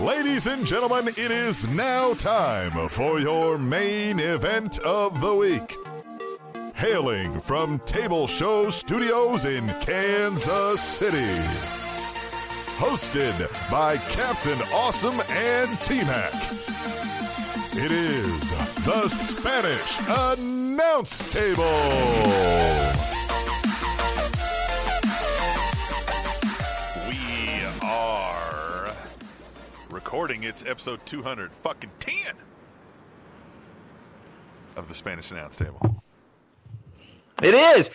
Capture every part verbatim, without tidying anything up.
Ladies and gentlemen, it is now time for your main event of the week. Hailing from Table Show Studios in Kansas City. Hosted by Captain Awesome and T-Mac. It is the Spanish Announce Table. Recording, it's episode two hundred fucking ten of the Spanish Announce Table. It is.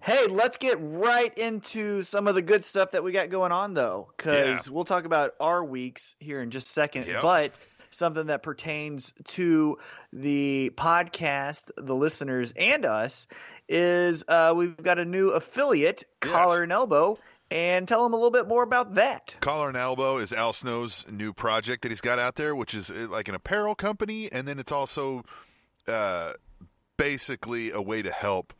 Hey, let's get right into some of the good stuff that we got going on, though, because yeah. we'll talk about our weeks here in just a second. Yep. But something that pertains to the podcast, the listeners, and us is uh, we've got a new affiliate, yes. Collar and Elbow. And tell them a little bit more about that. Collar and Elbow is Al Snow's new project that he's got out there, which is like an apparel company, and then it's also uh, basically a way to help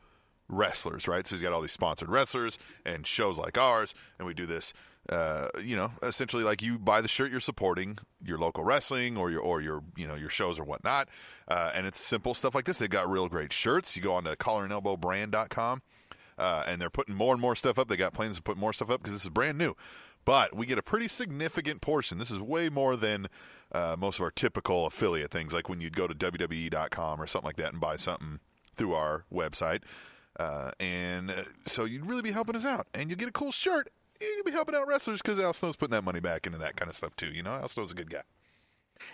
wrestlers, right? So he's got all these sponsored wrestlers and shows like ours, and we do this, uh, you know, essentially like you buy the shirt, you're supporting your local wrestling or your or your you know your shows or whatnot, uh, and it's simple stuff like this. They've got real great shirts. You go on to collar and elbow brand dot com. Uh, and they're putting more and more stuff up. They got plans to put more stuff up because this is brand new. But we get a pretty significant portion. This is way more than uh, most of our typical affiliate things, like when you'd go to W W E dot com or something like that and buy something through our website. Uh, and uh, so you'd really be helping us out. And you'd get a cool shirt. You'd be helping out wrestlers because Al Snow's putting that money back into that kind of stuff too. You know, Al Snow's a good guy.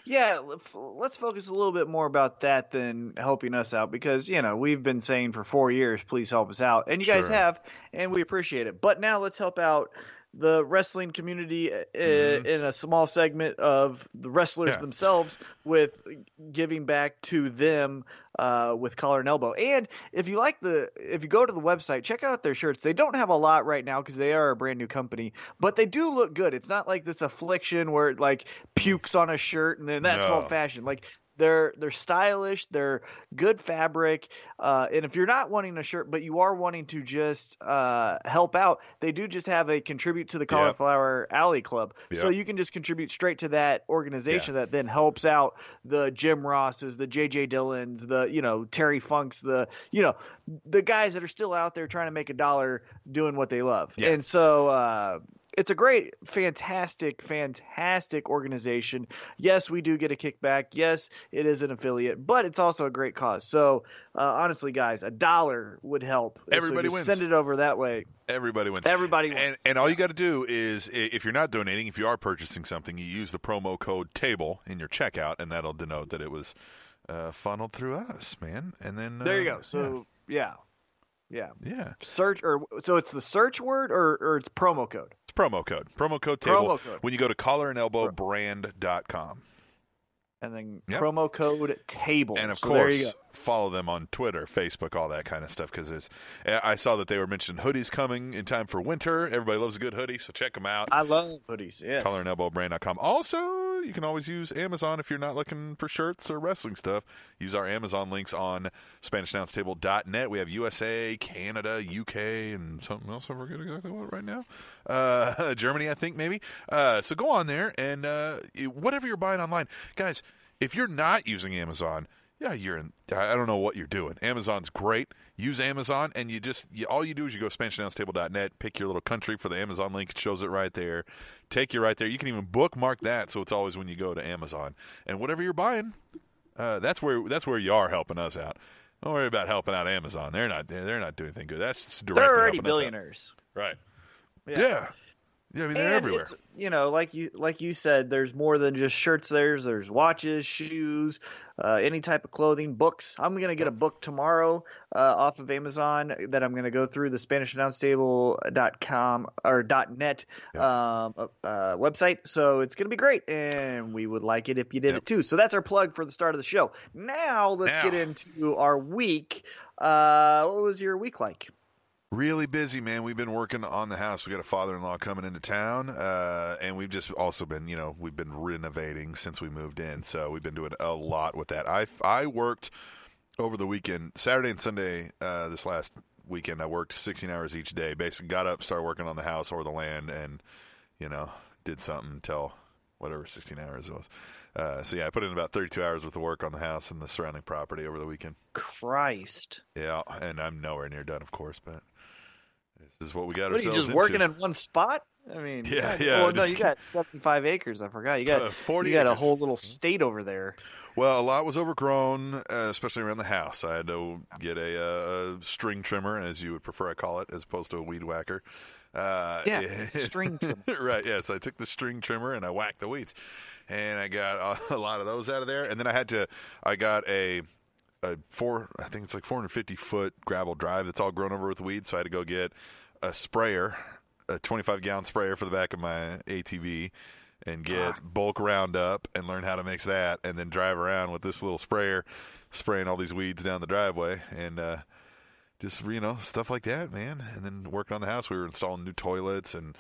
Yeah, let's focus a little bit more about that than helping us out because, you know, we've been saying for four years, please help us out. And you sure. guys have, and we appreciate it. But now let's help out the wrestling community mm-hmm. in a small segment of the wrestlers yeah. themselves with giving back to them uh, with Collar and Elbow. And if you like the, if you go to the website, check out their shirts. They don't have a lot right now because they are a brand new company, but they do look good. It's not like this affliction where it like pukes on a shirt and then that's no. called fashion. Like They're they're stylish, they're good fabric, uh, and if you're not wanting a shirt but you are wanting to just uh, help out, they do just have a contribute to the Cauliflower yep. Alley Club. Yep. So you can just contribute straight to that organization yeah. that then helps out the Jim Rosses, the J J Dillons, the you know Terry Funks, the you know the guys that are still out there trying to make a dollar doing what they love. Yeah. And so uh, it's a great, fantastic, fantastic organization. Yes, we do get a kickback. Yes, it is an affiliate, but it's also a great cause. So, uh, honestly, guys, a dollar would help. Everybody so wins. Send it over that way. Everybody wins. Everybody wins. And, and all you got to do is, if you're not donating, if you are purchasing something, you use the promo code TABLE in your checkout, and that'll denote that it was uh, funneled through us, man. And then uh, there you go. So, yeah. yeah. Yeah. Yeah. Search or so it's the search word or, or it's promo code. Promo code. Promo code table promo code. When you go to collar and elbow brand dot com. And then yep. promo code table. And of so course, follow them on Twitter, Facebook, all that kind of stuff. Because I saw that they were mentioning hoodies coming in time for winter. Everybody loves a good hoodie, so check them out. I love hoodies, yes. collar and elbow brand dot com. Also, you can always use Amazon if you're not looking for shirts or wrestling stuff. Use our Amazon links on Spanish Announce Table dot net. We have U S A, Canada, U K, and something else I forget exactly what right now. Uh, Germany, I think, maybe. Uh, so go on there, and uh, whatever you're buying online. Guys, if you're not using Amazon, yeah, you're in. I don't know what you're doing. Amazon's great. Use Amazon, and you just you, all you do is you go to Spanish Announce Table dot net, pick your little country for the Amazon link. It shows it right there. Take you right there. You can even bookmark that, so it's always when you go to Amazon. And whatever you're buying, uh, that's where that's where you are helping us out. Don't worry about helping out Amazon. They're not they're not doing anything good. That's just directly helping us out. They're already billionaires, right? Yeah. yeah. Yeah, I mean, they're and everywhere. You know, like you like you said, there's more than just shirts. There's there's watches, shoes, uh, any type of clothing, books. I'm going to get a book tomorrow uh, off of Amazon that I'm going to go through the Spanish Announce Table dot com or .net yeah. um, uh, website. So it's going to be great, and we would like it if you did yep. it too. So that's our plug for the start of the show. Now let's now. get into our week. Uh, what was your week like? Really busy, man. We've been working on the house. We got a father-in-law coming into town, uh, and we've just also been, you know, we've been renovating since we moved in, so we've been doing a lot with that. I, I worked over the weekend, Saturday and Sunday, uh, this last weekend. I worked sixteen hours each day. Basically got up, started working on the house or the land, and, you know, did something until whatever, sixteen hours it was. Uh, so, yeah, I put in about thirty-two hours worth of work on the house and the surrounding property over the weekend. Christ. Yeah, and I'm nowhere near done, of course, but this is what we got what, ourselves into. What, are you just into. working in one spot? I mean, yeah, God, yeah. Well, no, you got seventy-five acres. I forgot. You got uh, forty. You got a whole little state over there. Well, a lot was overgrown, uh, especially around the house. I had to get a uh, string trimmer, as you would prefer I call it, as opposed to a weed whacker. Uh, yeah, yeah. It's a string trimmer. Right, yes. Yeah, so I took the string trimmer and I whacked the weeds. And I got a lot of those out of there. And then I had to – I got a – A four, I think it's like four hundred fifty foot gravel drive that's all grown over with weeds. So I had to go get a sprayer, a twenty-five gallon sprayer for the back of my A T V, and get ah. bulk Roundup and learn how to mix that, and then drive around with this little sprayer, spraying all these weeds down the driveway, and uh, just you know stuff like that, man. And then working on the house, we were installing new toilets and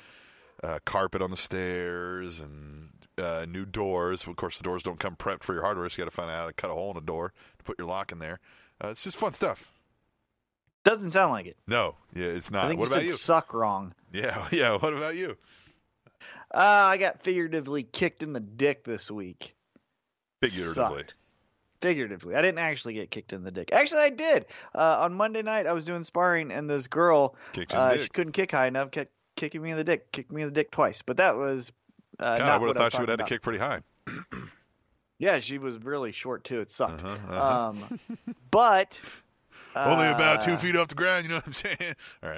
uh, carpet on the stairs and. Uh, new doors. Of course, the doors don't come prepped for your hardware, so you got to find out how to cut a hole in a door to put your lock in there. Uh, it's just fun stuff. Doesn't sound like it. No, yeah, it's not. I think what you about said you? Suck wrong. Yeah, yeah. What about you? Uh, I got figuratively kicked in the dick this week. Figuratively. Sucked. Figuratively. I didn't actually get kicked in the dick. Actually, I did. Uh, on Monday night, I was doing sparring, and this girl, uh, she couldn't kick high enough, kept kicking me in the dick, kicked me in the dick twice. But that was. Uh, God, I would have thought she would have had to kick pretty high. Yeah, she was really short, too. It sucked. Uh-huh, uh-huh. Um, but. Uh, Only about two feet off the ground, you know what I'm saying? All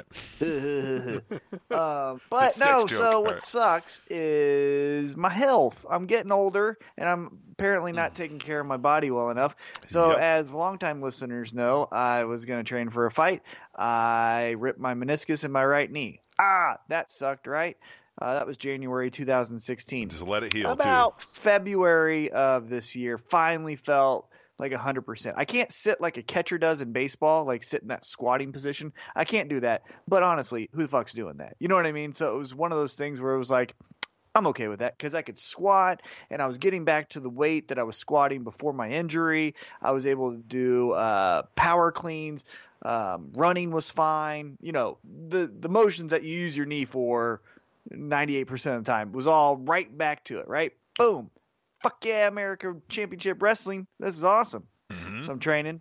right. uh, but no, joke. so All what right. sucks is my health. I'm getting older, and I'm apparently not taking care of my body well enough. So yep. as longtime listeners know, I was going to train for a fight. I ripped my meniscus in my right knee. Ah, that sucked, right? Uh, that was January two thousand sixteen. Just let it heal, About too. About February of this year, finally felt like one hundred percent. I can't sit like a catcher does in baseball, like sit in that squatting position. I can't do that. But honestly, who the fuck's doing that? You know what I mean? So it was one of those things where it was like, I'm okay with that because I could squat, and I was getting back to the weight that I was squatting before my injury. I was able to do uh, power cleans. Um, running was fine. You know, the, the motions that you use your knee for – ninety-eight percent of the time was all right back to it, right? Boom. Fuck yeah, America Championship Wrestling. This is awesome. Mm-hmm. So I'm training.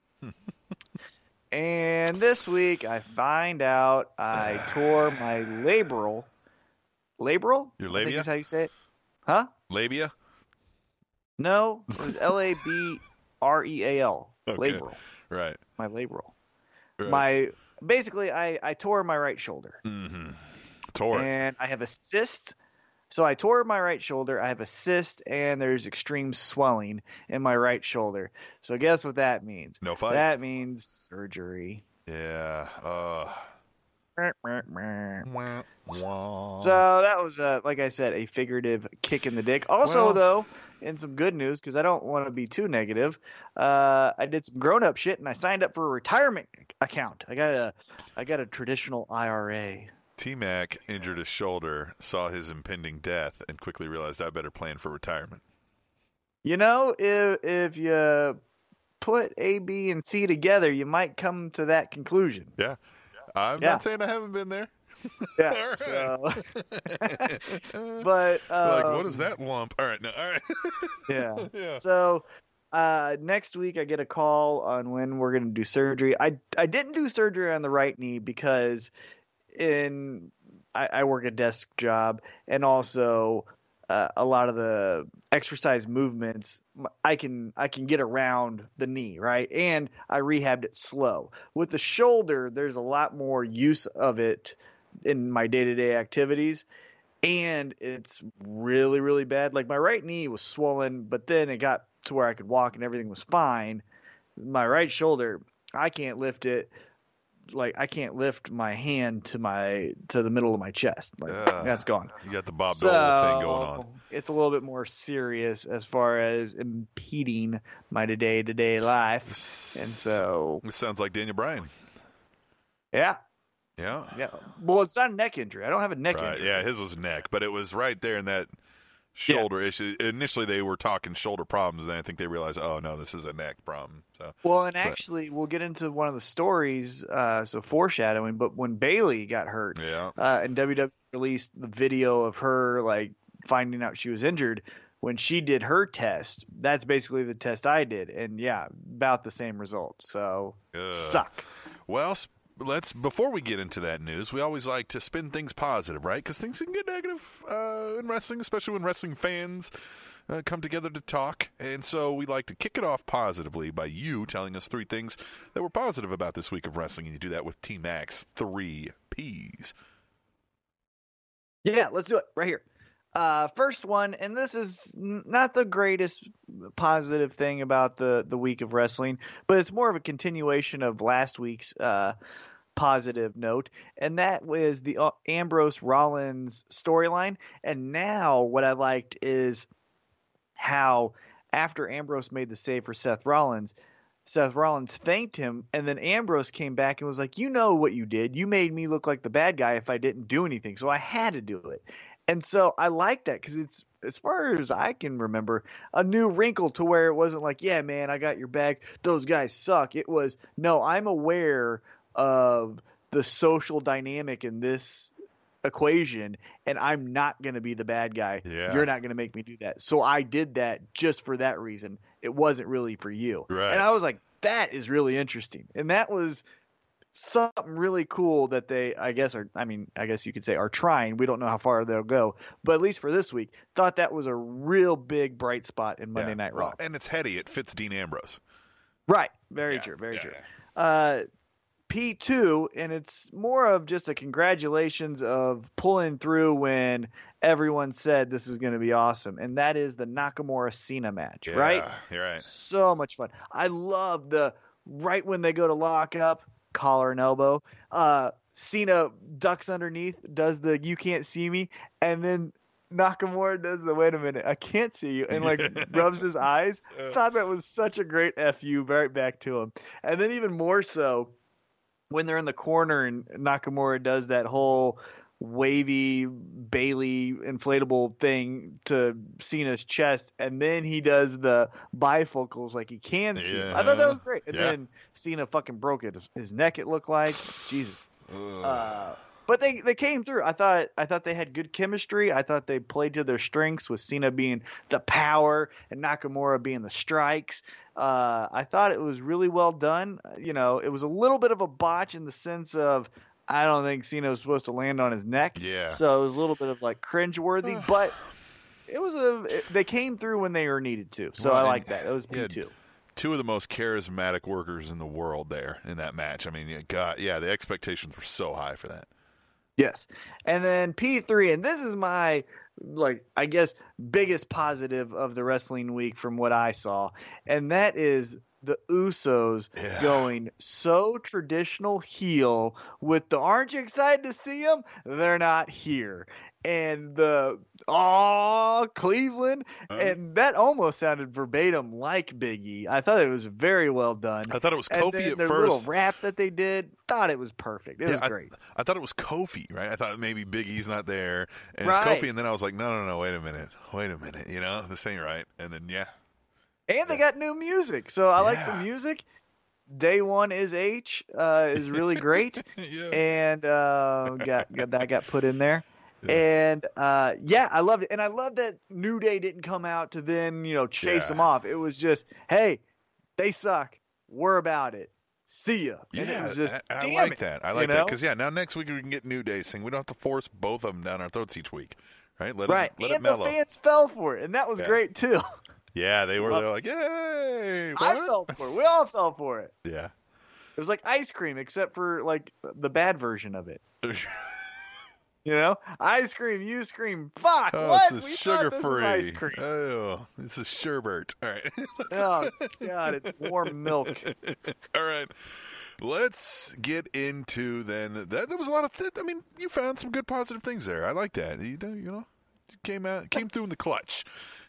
And this week I find out I tore my labral. Labral? Your labia? I think is how you say it. Huh? Labia? No. It was L A B R E A L. Okay. Labral. Right. My labral. Right. My, basically, I, I tore my right shoulder. Mm-hmm. Tore. And I have a cyst. So I tore my right shoulder. I have a cyst, and there's extreme swelling in my right shoulder. So guess what that means? No fight. That means surgery. Yeah. Uh... So that was, uh, like I said, a figurative kick in the dick. Also, well... though, in some good news, because I don't want to be too negative, uh, I did some grown-up shit, and I signed up for a retirement account. I got a, I got a traditional I R A. T-Mac injured his shoulder, saw his impending death, and quickly realized I better plan for retirement. You know, if if you put A, B, and C together, you might come to that conclusion. Yeah. I'm yeah. not saying I haven't been there. Yeah. All right. So. But um, like, what is that lump? All right. No. All right. Yeah. Yeah. So uh, next week I get a call on when we're going to do surgery. I I didn't do surgery on the right knee because – In I, I work a desk job, and also uh, a lot of the exercise movements I can I can get around the knee, right? And I rehabbed it slow. With the shoulder, there's a lot more use of it in my day-to-day activities, and it's really really bad. Like my right knee was swollen, but then it got to where I could walk and everything was fine. My right shoulder, I can't lift it. Like I can't lift my hand to my to the middle of my chest. Like uh, that's gone. You got the Bob so, Dole thing going on. It's a little bit more serious as far as impeding my day to day life, and so it sounds like Daniel Bryan. Yeah. Yeah. Yeah. Well, it's not a neck injury. I don't have a neck right. injury. Yeah, his was neck, but it was right there in that shoulder yeah. issue. Initially, they were talking shoulder problems, and then I think they realized, oh no, this is a neck problem. So, well, and but. actually, we'll get into one of the stories, uh, so foreshadowing. But when Bayley got hurt, yeah, uh, and W W E released the video of her like finding out she was injured, when she did her test, that's basically the test I did. And, yeah, about the same result. So, uh, suck. Well, let's before we get into that news, we always like to spin things positive, right? Because things can get negative uh, in wrestling, especially when wrestling fans uh, come together to talk. And so we like to kick it off positively by you telling us three things that were positive about this week of wrestling. And you do that with T-Mac's three Ps. Yeah, let's do it right here. Uh, first one, and this is n- not the greatest positive thing about the, the week of wrestling, but it's more of a continuation of last week's uh, positive note, and that was the uh, Ambrose Rollins storyline. And now what I liked is how after Ambrose made the save for Seth Rollins, Seth Rollins thanked him, and then Ambrose came back and was like, you know what you did. You made me look like the bad guy if I didn't do anything, so I had to do it. And so I like that because it's, as far as I can remember, a new wrinkle to where it wasn't like, yeah, man, I got your back. Those guys suck. It was, no, I'm aware of the social dynamic in this equation, and I'm not going to be the bad guy. Yeah. You're not going to make me do that. So I did that just for that reason. It wasn't really for you. Right. And I was like, that is really interesting. And that was – something really cool that they, I guess, are, I mean, I guess you could say are trying. We don't know how far they'll go, but at least for this week, thought that was a real big bright spot in Monday yeah. Night Raw. Well, and it's heady. It fits Dean Ambrose. Right. Very yeah. true. Very yeah, true. Yeah. Uh, P two, and it's more of just a congratulations of pulling through when everyone said this is going to be awesome, and that is the Nakamura Cena match, yeah, right? Right. So much fun. I love the right when they go to lock up. Collar and elbow. Uh, Cena ducks underneath, does the you can't see me, and then Nakamura does the wait a minute, I can't see you, and like rubs his eyes. Thought that was such a great F U right back to him. And then even more so when they're in the corner and Nakamura does that whole wavy Bayley inflatable thing to Cena's chest, and then he does the bifocals like he can see. Yeah. I thought that was great. And yeah. then Cena fucking broke it. His neck, it looked like. Jesus. Uh, but they, they came through. I thought I thought they had good chemistry. I thought they played to their strengths with Cena being the power and Nakamura being the strikes. Uh, I thought it was really well done. You know, it was a little bit of a botch in the sense of I don't think Cena was supposed to land on his neck. Yeah. So it was a little bit of like cringeworthy, but it was a. It, they came through when they were needed to. So well, I like that. It was P two. Two of the most charismatic workers in the world there in that match. I mean, God, yeah, the expectations were so high for that. Yes, and then P three, and this is my like I guess biggest positive of the wrestling week from what I saw, and that is. The Usos yeah. going so traditional heel with the aren't you excited to see them? They're not here. And the oh Cleveland um, and that almost sounded verbatim like Big E. I thought it was very well done. I thought it was Kofi at the first. The little rap that they did, thought it was perfect. It yeah, was I, great. I thought it was Kofi, right? I thought maybe Big E's not there and right. it's Kofi, and then I was like, no, no, no, wait a minute, wait a minute, you know, this ain't right. And then yeah. And they got new music, so I yeah. like the music. Day one is H uh, is really great, yeah. and uh, got, got that got put in there. Yeah. And uh, yeah, I loved it, and I loved that New Day didn't come out to then you know chase yeah. them off. It was just, hey, they suck. We're about it. See ya. And yeah, it was just, I, I like it. that. I like you that because yeah, now next week we can get New Day saying we don't have to force both of them down our throats each week, right? Let right. It, let and it mellow. The fans fell for it, and that was yeah. great too. Yeah, they were. They were like, "Yay!" What? I fell for it. We all fell for it. Yeah, it was like ice cream, except for like the bad version of it. You know, ice cream. You scream. Fuck. Oh, what? This is sugar-free ice cream. Oh, this is sherbet. All right. Oh God, it's warm milk. All right. Let's get into then. That there was a lot of. Th- I mean, you found some good positive things there. I like that. You know, you know, came out, came through in the clutch.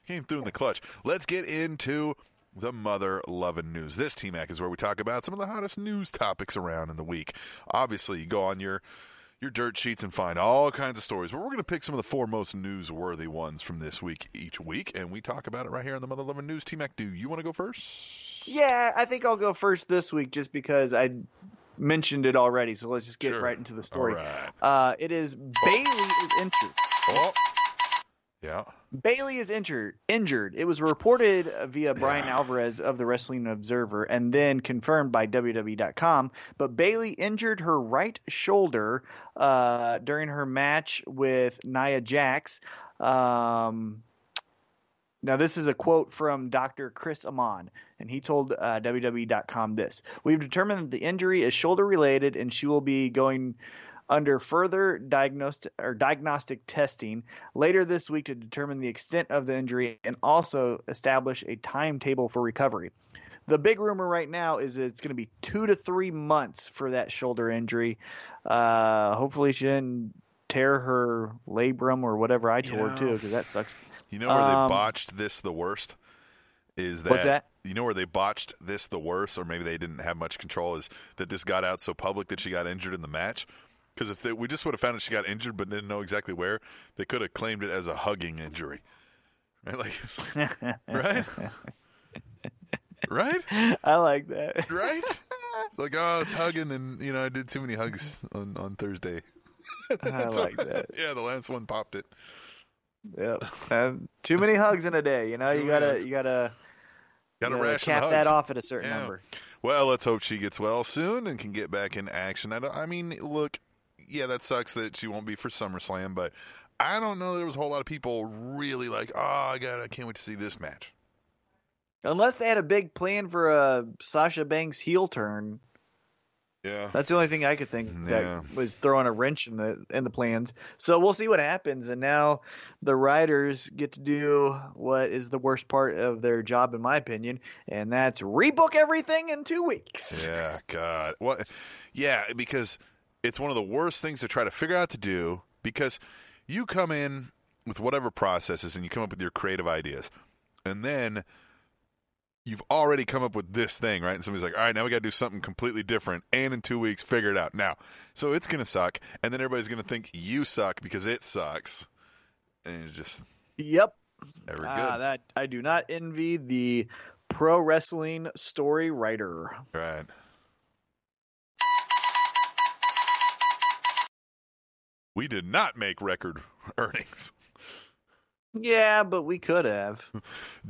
Came through in the clutch. Let's get into the mother loving news. This T-Mac is where we talk about some of the hottest news topics around in the week. Obviously, you go on your your dirt sheets and find all kinds of stories, but we're going to pick some of the four most newsworthy ones from this week each week, and we talk about it right here on the Mother Loving News. T-Mac, do you want to go first? Yeah, I think I'll go first this week just because I mentioned it already, so let's just get sure. right into the story. Right. Uh, it is Bayley is injured. Oh. Yeah. Bayley is injured. Injured. It was reported via Brian yeah. Alvarez of the Wrestling Observer and then confirmed by W W E dot com. But Bayley injured her right shoulder uh, during her match with Nia Jax. Um, now, this is a quote from Doctor Chris Amon, and he told uh, W W E dot com this. We've determined that the injury is shoulder-related, and she will be going – under further diagnostic or diagnostic testing later this week to determine the extent of the injury and also establish a timetable for recovery. The big rumor right now is that it's going to be two to three months for that shoulder injury. Uh, hopefully she didn't tear her labrum or whatever I tore, you know, too, because that sucks. You know where um, they botched this the worst? Is that, what's that? You know where they botched this the worst, or maybe they didn't have much control, is that this got out so public that she got injured in the match. Because if they, we just would have found out she got injured but didn't know exactly where, they could have claimed it as a hugging injury. Right? Like, like, right? Right? I like that. Right? It's like, oh, I was hugging and, you know, I did too many hugs on, on Thursday. I like what, that. Yeah, the last one popped it. Yep. Um, too many hugs in a day, you know? Too you got to you gotta, gotta you gotta cap hugs. that off at a certain yeah. number. Well, let's hope she gets well soon and can get back in action. I, don't, I mean, look. Yeah, that sucks that she won't be for SummerSlam, but I don't know. There was a whole lot of people really like, oh, I got, I can't wait to see this match. Unless they had a big plan for a Sasha Banks heel turn. Yeah, that's the only thing I could think that yeah. was throwing a wrench in the in the plans. So we'll see what happens. And now the writers get to do what is the worst part of their job, in my opinion, and that's rebook everything in two weeks. Yeah, God, what? Yeah, because. It's one of the worst things to try to figure out to do, because you come in with whatever processes and you come up with your creative ideas, and then you've already come up with this thing, right? And somebody's like, all right, now we got to do something completely different, and in two weeks, figure it out now. So it's going to suck, and then everybody's going to think you suck because it sucks. And it's just yep. never ah, good. That, I do not envy the pro wrestling story writer. Right. We did not make record earnings. Yeah, but we could have.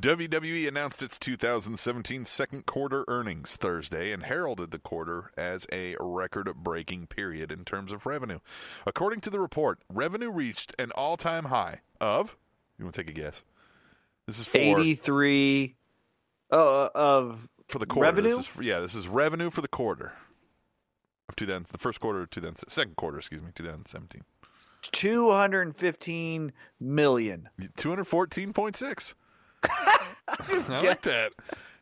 W W E announced its two thousand seventeen second quarter earnings Thursday and heralded the quarter as a record-breaking period in terms of revenue. According to the report, revenue reached an all-time high of, you want to take a guess? This is for eighty-three uh, of for the quarter. Revenue? This is, yeah, this is revenue for the quarter. two thousand the first quarter of two thousand second quarter, excuse me, twenty seventeen. two hundred fifteen million. two hundred fourteen point six. I like that.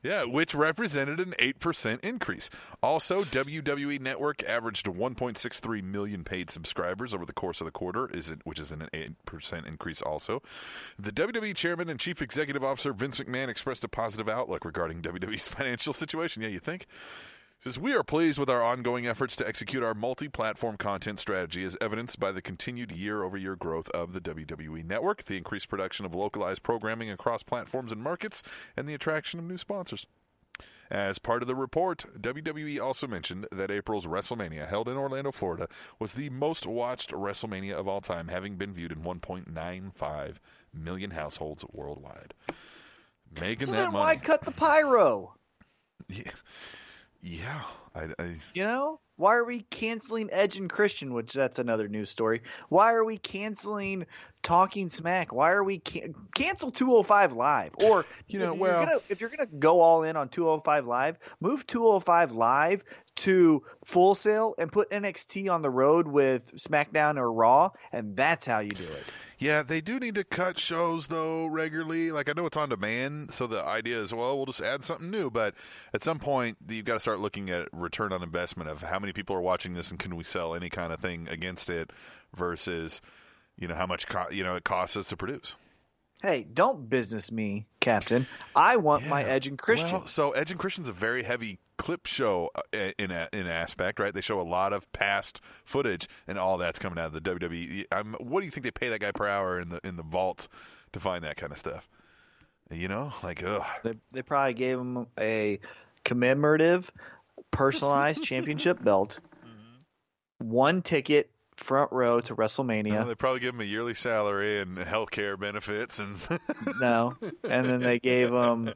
Yeah, which represented an eight percent increase. Also, W W E Network averaged one point six three million paid subscribers over the course of the quarter, is it, which is an eight percent increase also. The W W E Chairman and Chief Executive Officer Vince McMahon expressed a positive outlook regarding W W E's financial situation. Yeah, you think? Says, we are pleased with our ongoing efforts to execute our multi-platform content strategy, as evidenced by the continued year-over-year growth of the W W E Network, the increased production of localized programming across platforms and markets, and the attraction of new sponsors. As part of the report, W W E also mentioned that April's WrestleMania, held in Orlando, Florida, was the most-watched WrestleMania of all time, having been viewed in one point nine five million households worldwide. Making so that then money. Why cut the pyro? Yeah. Yeah, I, I... you know, why are we canceling Edge and Christian? Which that's another news story. Why are we canceling Talking Smack? Why are we can- cancel two oh five Live? Or you know, if well, you're gonna, if you're gonna go all in on two oh five Live, move two oh five Live to Full Sail and put N X T on the road with SmackDown or Raw, and that's how you do it. Yeah, they do need to cut shows, though, regularly. Like, I know it's on demand, so the idea is, well, we'll just add something new. But at some point, you've got to start looking at return on investment of how many people are watching this and can we sell any kind of thing against it versus, you know, how much co- you know it costs us to produce. Hey, don't business me, Captain. I want yeah. my Edge and Christian. Well, so Edge and Christian's a very heavy clip show in a, in aspect, right? They show a lot of past footage, and all that's coming out of the W W E. I'm, what do you think they pay that guy per hour in the in the vault to find that kind of stuff? You know, like ugh. They, they probably gave him a commemorative, personalized championship belt, mm-hmm. one ticket front row to WrestleMania. No, they probably give him a yearly salary and health care benefits. and No. And then they gave him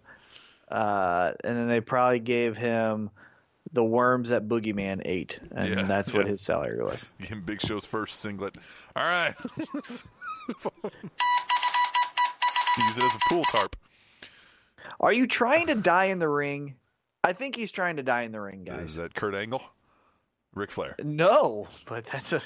uh, – and then they probably gave him the worms that Boogeyman ate. And yeah, that's yeah. what his salary was. Give him Big Show's first singlet. All right. Use it as a pool tarp. Are you trying to die in the ring? I think he's trying to die in the ring, guys. Is that Kurt Angle? Ric Flair. No, but that's a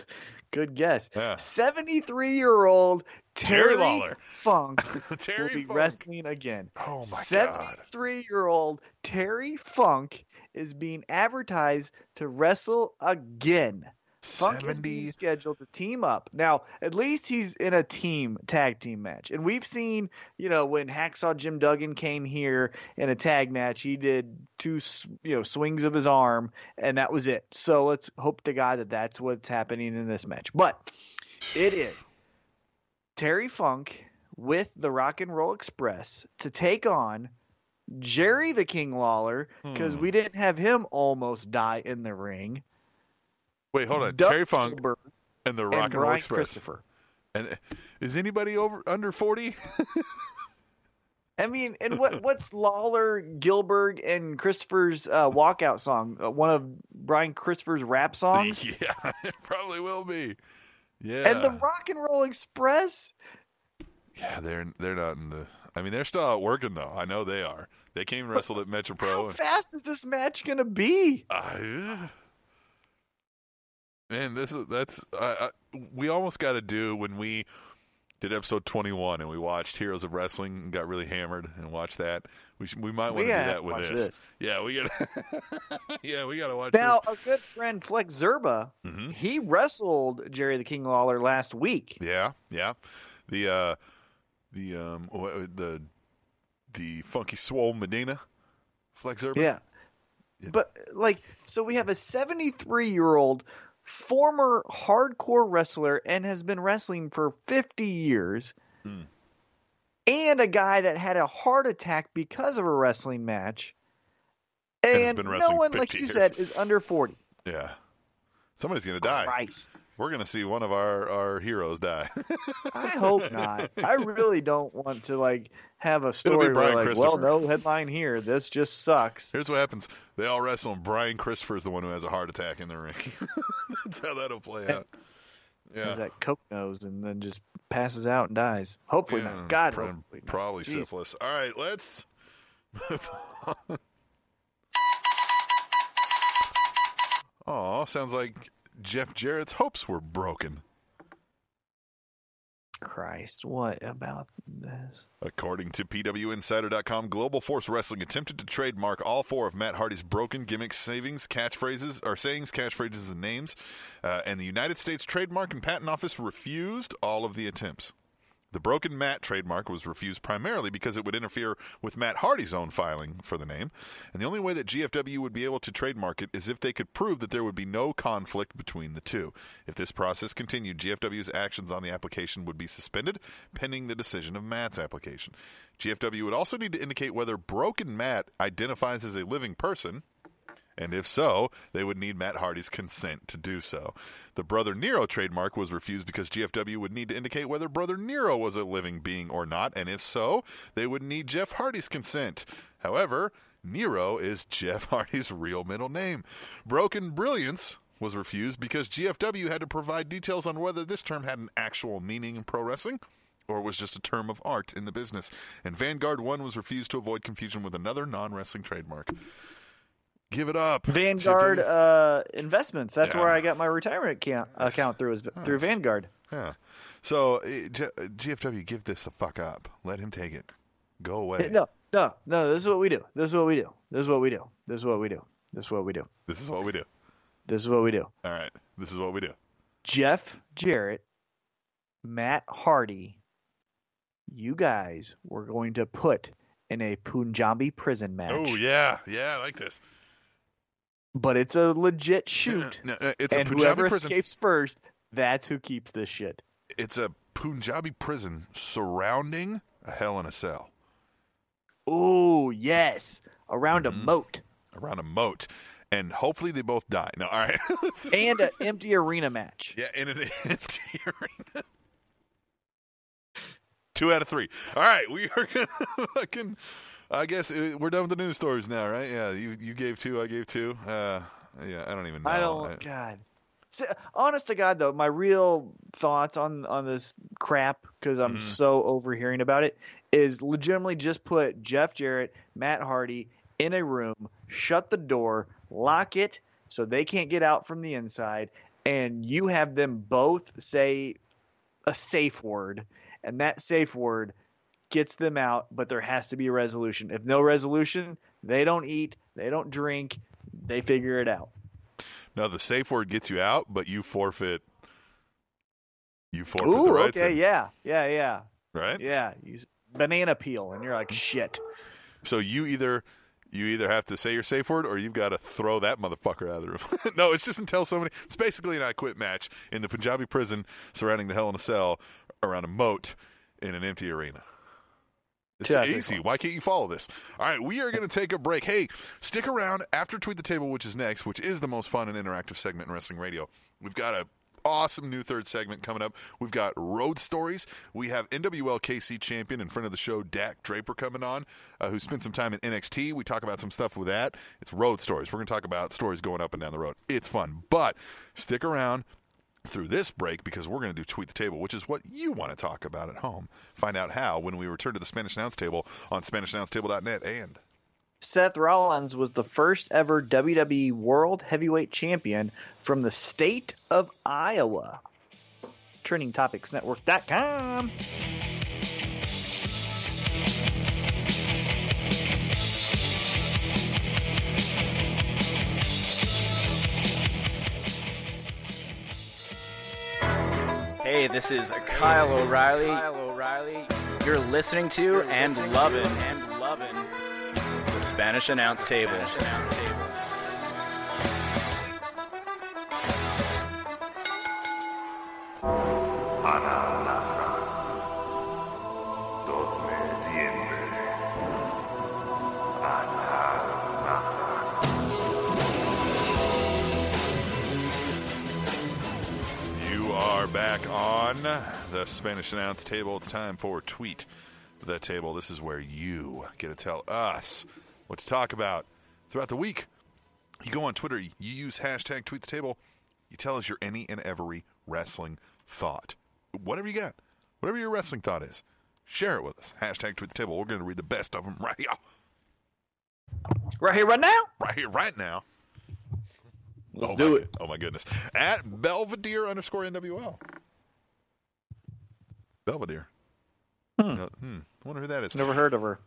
good guess. seventy-three-year-old yeah. Terry, Terry Lawler. Funk Terry will be Funk. wrestling again. Oh, my God. seventy-three-year-old Terry Funk is being advertised to wrestle again. Funk seventy is being scheduled to team up. Now, at least he's in a team tag team match. And we've seen, you know, when Hacksaw Jim Duggan came here in a tag match, he did two, you know, swings of his arm, and that was it. So let's hope to God that that's what's happening in this match. But it is Terry Funk with the Rock and Roll Express to take on Jerry the King Lawler, because hmm. we didn't have him almost die in the ring. Wait, hold on. Doug Terry Funk Silver and the Rock and, and Roll Express. Christopher. And is anybody over under forty? I mean, and what what's Lawler, Gilbert, and Christopher's uh, walkout song? Uh, one of Brian Christopher's rap songs? Yeah, it probably will be. Yeah. And the Rock and Roll Express? Yeah, they're they're not in the. I mean, they're still out working though. I know they are. They came and wrestled at Metro Pro. How and, fast is this match going to be? Uh, yeah. Man, this is that's uh, I, we almost got to do when we did episode twenty-one and we watched Heroes of Wrestling and got really hammered and watched that. We sh- we might want to do that with this. this. Yeah, we gotta yeah we gotta watch now, this. Now, a good friend Flex Zerba, mm-hmm. he wrestled Jerry the King Lawler last week. Yeah, yeah. The uh, the um the the Funky Swole Medina, Flex Zerba. Yeah, yeah. But like, so we have a seventy-three-year-old. Former hardcore wrestler and has been wrestling for fifty years mm. and a guy that had a heart attack because of a wrestling match. And, and no one, like years. you said, is under forty. Yeah. Somebody's going to die. Christ. We're going to see one of our, our heroes die. I hope not. I really don't want to like have a story where like, well, no headline here. This just sucks. Here's what happens. They all wrestle, and Brian Christopher is the one who has a heart attack in the ring. That's how that'll play out. Yeah. He's that coke nose and then just passes out and dies. Hopefully yeah, not. God, probably, hopefully not. Probably syphilis. All right, let's move on. Oh, sounds like Jeff Jarrett's hopes were broken. Christ, what about this? According to P W Insider dot com, Global Force Wrestling attempted to trademark all four of Matt Hardy's broken gimmicks, savings, catchphrases, or sayings, catchphrases, and names, uh, and the United States Trademark and Patent Office refused all of the attempts. The Broken Matt trademark was refused primarily because it would interfere with Matt Hardy's own filing for the name, and the only way that G F W would be able to trademark it is if they could prove that there would be no conflict between the two. If this process continued, G F W's actions on the application would be suspended, pending the decision of Matt's application. G F W would also need to indicate whether Broken Matt identifies as a living person, and if so, they would need Matt Hardy's consent to do so. The Brother Nero trademark was refused because G F W would need to indicate whether Brother Nero was a living being or not, and if so, they would need Jeff Hardy's consent. However, Nero is Jeff Hardy's real middle name. Broken Brilliance was refused because G F W had to provide details on whether this term had an actual meaning in pro wrestling or was just a term of art in the business. And Vanguard One was refused to avoid confusion with another non-wrestling trademark. Give it up. Vanguard uh, Investments. That's yeah. where I got my retirement account, account through, is, nice. through Vanguard. Yeah. So, G F W, give this the fuck up. Let him take it. Go away. No, no, no. This is what we do. This is what we do. This is what we do. This is what we do. This is what we do. This is what we do. This is what we do. All right. This is what we do. Jeff Jarrett, Matt Hardy, you guys were going to put in a Punjabi prison match. Oh, yeah. Yeah, I like this. But it's a legit shoot, no, no, it's and a whoever prison. escapes first, that's who keeps this shit. It's a Punjabi prison surrounding a hell in a cell. Oh, yes. Around mm-hmm. a moat. Around a moat. and hopefully they both die. No, all right. And an empty arena match. Yeah, and an empty arena. Two out of three. All right, we are going to fucking, I guess it, we're done with the news stories now, right? Yeah, you, you gave two, I gave two. Uh, yeah, I don't even know. I don't, I, God. So, honest to God, though, my real thoughts on, on this crap, because I'm mm-hmm. so overhearing about it, is legitimately just put Jeff Jarrett, Matt Hardy in a room, shut the door, lock it so they can't get out from the inside, and you have them both say a safe word. And that safe word gets them out, but there has to be a resolution. If no resolution, they don't eat, they don't drink, they figure it out. Now, the safe word gets you out, but you forfeit. You forfeit Ooh, the rights. Okay, and, yeah, yeah, yeah. Right? Yeah, you, banana peel, and you're like, shit. So you either you either have to say your safe word, or you've got to throw that motherfucker out of the room. No, it's just until somebody. It's basically an I Quit match in the Punjabi prison surrounding the Hell in a Cell. Around a moat in an empty arena. It's yeah, easy. Why can't you follow this? All right, we are going to take a break. Hey, stick around after Tweet the Table, which is next, which is the most fun and interactive segment in wrestling radio. We've got a awesome new third segment coming up. We've got road stories. We have N W L K C champion and friend of the show, Dak Draper, coming on, uh, who spent some time in N X T. We talk about some stuff with that. It's road stories. We're going to talk about stories going up and down the road. It's fun, but stick around through this break, because we're going to do Tweet the Table, which is what you want to talk about at home. Find out how when we return to the Spanish Announce Table on Spanish Announce Table dot net. And Seth Rollins was the first ever W W E World Heavyweight Champion from the state of Iowa. Trending Topics Network dot com. Hey, this is Kyle hey, this O'Reilly. Is Kyle O'Reilly. You're listening to You're and listening loving to and loving the Spanish Announce Table. Spanish Announce Table. Back on the Spanish Announce Table. It's time for Tweet the Table. This is where you get to tell us what to talk about throughout the week. You go on Twitter, you use hashtag Tweet the Table, you tell us your any and every wrestling thought. Whatever you got, whatever your wrestling thought is, share it with us. Hashtag Tweet the Table. We're going to read the best of them right here. Right here, right now? Right here, right now. Let's oh do my, it. Oh, my goodness. At Belvedere underscore N W L. Belvedere. Hmm. Uh, hmm. I wonder who that is. Never heard of her.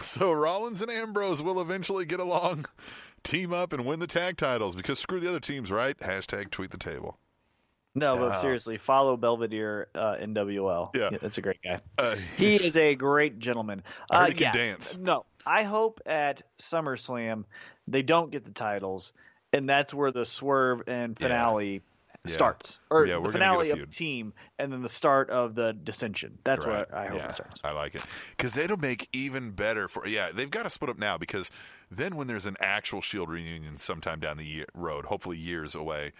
So Rollins and Ambrose will eventually get along, team up, and win the tag titles because screw the other teams, right? Hashtag Tweet the Table. No, but uh, seriously, follow Belvedere uh, N W L. Yeah. yeah. That's a great guy. Uh, he is a great gentleman. Uh, he can yeah. dance. No, I hope at SummerSlam they don't get the titles. And that's where the swerve and finale yeah. starts. Or yeah, the finale of the team and then the start of the dissension. That's right. where I hope yeah. it starts. I like it. Because they don't make even better for – yeah, they've got to split up now because then when there's an actual SHIELD reunion sometime down the year, road, hopefully years away,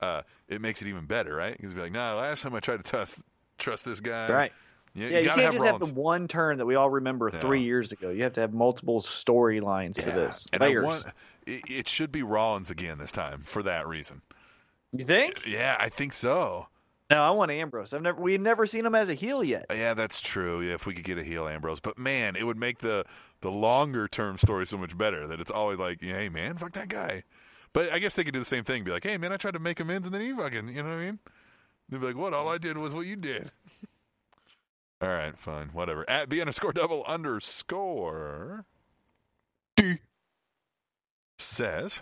uh, it makes it even better, right? Because be like, nah, last time I tried to trust, trust this guy. Right. You, yeah, you, you can't have just Rollins. have the one turn that we all remember yeah. three years ago. You have to have multiple storylines yeah. to this. And I want, it, it should be Rollins again this time for that reason. You think? Yeah, I think so. No, I want Ambrose. I've never we've never seen him as a heel yet. Yeah, that's true. Yeah, if we could get a heel Ambrose, but man, it would make the the longer term story so much better. That it's always like, hey man, fuck that guy. But I guess they could do the same thing. Be like, hey man, I tried to make amends, and then you fucking, you know what I mean? They'd be like, what? All I did was what you did. All right, fine, whatever. At B underscore double underscore D says,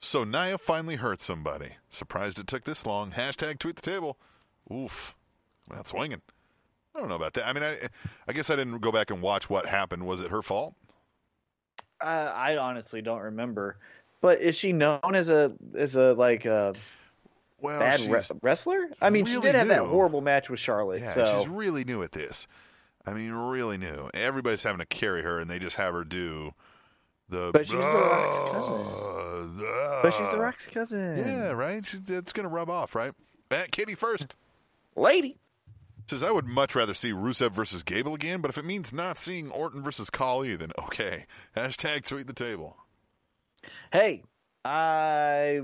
so Nia finally hurt somebody. Surprised it took this long. Hashtag Tweet the Table. Oof, that's swinging. I don't know about that. I mean, I, I guess I didn't go back and watch what happened. Was it her fault? Uh, I honestly don't remember. But is she known as a as a like a? Well, bad re- wrestler? I mean, really she did have new. that horrible match with Charlotte. Yeah, so. She's really new at this. I mean, really new. Everybody's having to carry her, and they just have her do The but she's uh, the Rock's cousin. Uh, but she's the Rock's cousin. Yeah, right? She's, it's going to rub off, right? Matt, Kitty first. Lady. Says, I would much rather see Rusev versus Gable again, but if it means not seeing Orton versus Kali, then okay. Hashtag tweet the table. Hey, I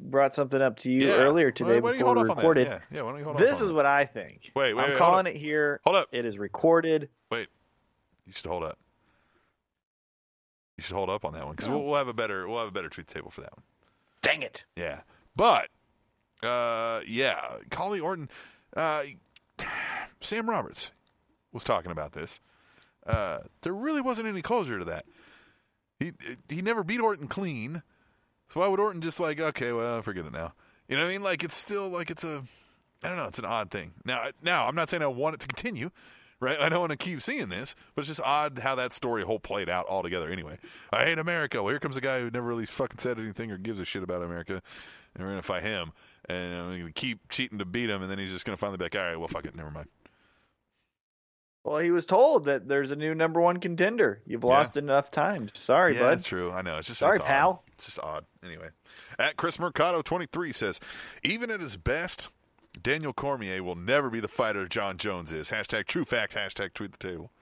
brought something up to you yeah. earlier today why, why before we recorded. Yeah. Yeah, why don't you hold this on is that? What I think. Wait, wait, I'm wait, calling it here. Hold up. It is recorded. Wait. You should hold up. You should hold up on that one because no. we'll, we'll have a better we'll have a better tweet the table for that one. Dang it. Yeah. But uh yeah, Collie Orton, uh Sam Roberts was talking about this. Uh there really wasn't any closure to that. He he never beat Orton clean. So why would Orton just like, okay, well, forget it now. You know what I mean? Like, it's still like it's a I don't know, it's an odd thing. Now now I'm not saying I want it to continue. Right, I don't want to keep seeing this, but it's just odd how that story whole played out altogether. Anyway, I hate America. Well, here comes a guy who never really fucking said anything or gives a shit about America, and we're gonna fight him, and I'm gonna keep cheating to beat him, and then he's just gonna finally be like, all right, well, fuck it, never mind. Well, he was told that there's a new number one contender. You've lost yeah. enough times. Sorry, yeah, bud. That's true. I know. It's just sorry, it's pal. Odd. It's just odd. Anyway, at Chris Mercado twenty-three says, even at his best, Daniel Cormier will never be the fighter John Jones is. Hashtag true fact. Hashtag tweet the table.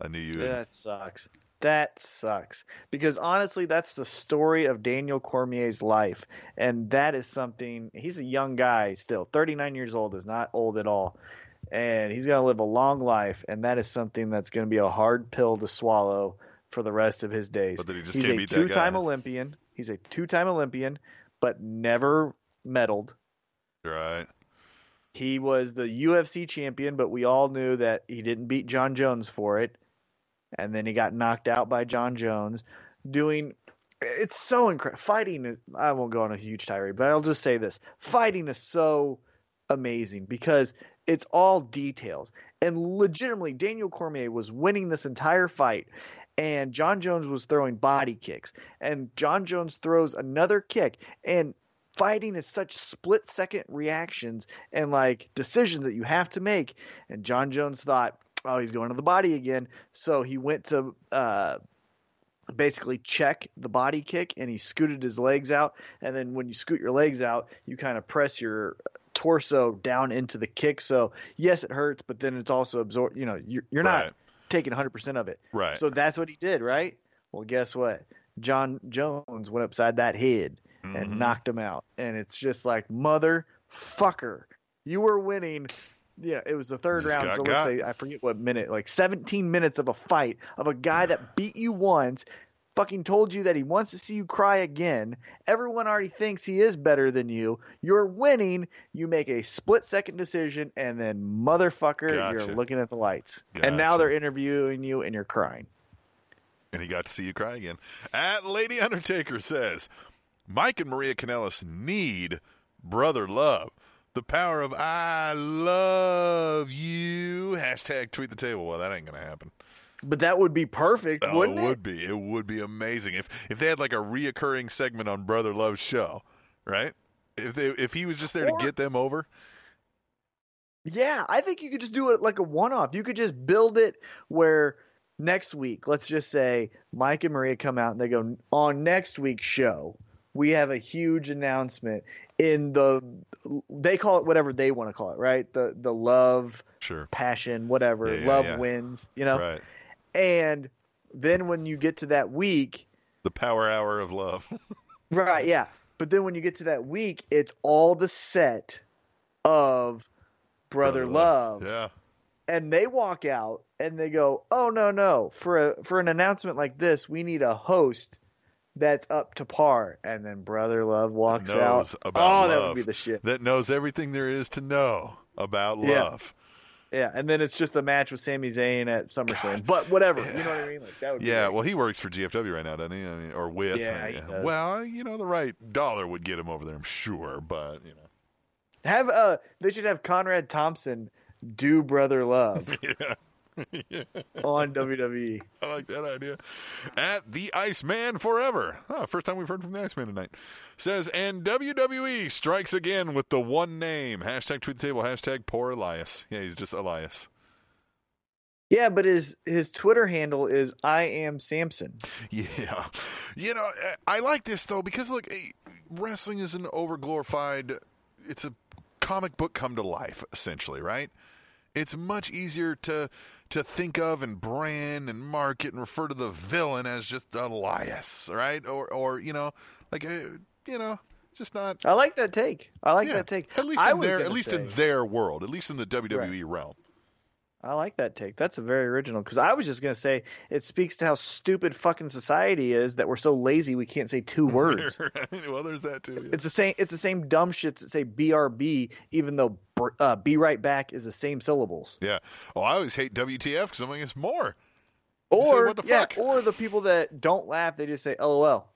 I knew you. That and... sucks. That sucks. Because honestly, that's the story of Daniel Cormier's life. And that is something. He's a young guy still. thirty-nine years old is not old at all. And he's going to live a long life. And that is something that's going to be a hard pill to swallow for the rest of his days. But then he just he's can't a beat two-time that guy, huh? Olympian. He's a two-time Olympian, but never medaled. Right. He was the U F C champion, but we all knew that he didn't beat John Jones for it. And then he got knocked out by John Jones. Doing – it's so incredible. Fighting – I won't go on a huge tirade, but I'll just say this. Fighting is so amazing because it's all details. And legitimately, Daniel Cormier was winning this entire fight, and John Jones was throwing body kicks. And John Jones throws another kick, and – fighting is such split-second reactions and, like, decisions that you have to make. And John Jones thought, oh, he's going to the body again. So he went to uh, basically check the body kick, and he scooted his legs out. And then when you scoot your legs out, you kind of press your torso down into the kick. So, yes, it hurts, but then it's also absorbed. You know, you're, you're not right. taking one hundred percent of it. Right. So that's what he did, right? Well, guess what? John Jones went upside that head. And mm-hmm. knocked him out. And it's just like, motherfucker, you were winning. Yeah, it was the third round. Got, so let's got. say, I forget what minute, like seventeen minutes of a fight of a guy that beat you once, fucking told you that he wants to see you cry again. Everyone already thinks he is better than you. You're winning. You make a split second decision, and then motherfucker, gotcha. You're looking at the lights. Gotcha. And now they're interviewing you, and you're crying. And he got to see you cry again. At Lady Undertaker says, Mike and Maria Kanellis need brother love. The power of I love you. Hashtag tweet the table. Well, that ain't going to happen. But that would be perfect, oh, wouldn't it? It would be. It would be amazing. If if they had like a reoccurring segment on Brother Love's show, right? If they if he was just there or, to get them over. Yeah, I think you could just do it like a one-off. You could just build it where next week, let's just say Mike and Maria come out and they go, on next week's show, we have a huge announcement in the – they call it whatever they want to call it, right? The the love, sure. passion, whatever. Yeah, yeah, love yeah. wins, you know? Right. And then when you get to that week – the power hour of love. Right, yeah. But then when you get to that week, it's all the set of Brother, Brother Love. Love. Yeah. And they walk out and they go, oh, no, no. For a, for an announcement like this, we need a host that's up to par. And then Brother Love walks out. Oh, love. That would be the shit. That knows everything there is to know about yeah. love. Yeah, and then it's just a match with Sami Zayn at SummerSlam. But whatever, yeah. you know what I mean? Like, that would yeah, be well, he works for G F W right now, doesn't he? I mean, or with. Yeah, he does. Well, you know, the right dollar would get him over there, I'm sure. But, you know. have uh, They should have Conrad Thompson do Brother Love. Yeah. Yeah. On W W E. I like that idea. At the Iceman Forever. Oh, first time we've heard from the Iceman tonight. Says, and W W E strikes again with the one name. Hashtag tweet the table. Hashtag poor Elias. Yeah, he's just Elias. Yeah, but his his Twitter handle is I am Samson. Yeah. You know, I like this, though, because, look, wrestling is an overglorified, it's a comic book come to life, essentially, right? It's much easier to to think of and brand and market and refer to the villain as just Elias, right? Or, or you know, like, you know, just not. I like that take. I like yeah, that take. At least, in their, at least in their world, at least in the W W E right. realm. I like that take. That's a very original. Because I was just going to say, it speaks to how stupid fucking society is that we're so lazy we can't say two words. Well, there's that too. Yeah. It's the same. It's the same dumb shits that say B R B, even though uh, be right back is the same syllables. Yeah. Oh, I always hate W T F because I'm like, it's more. Or say, what the yeah, fuck? Or the people that don't laugh, they just say L O L.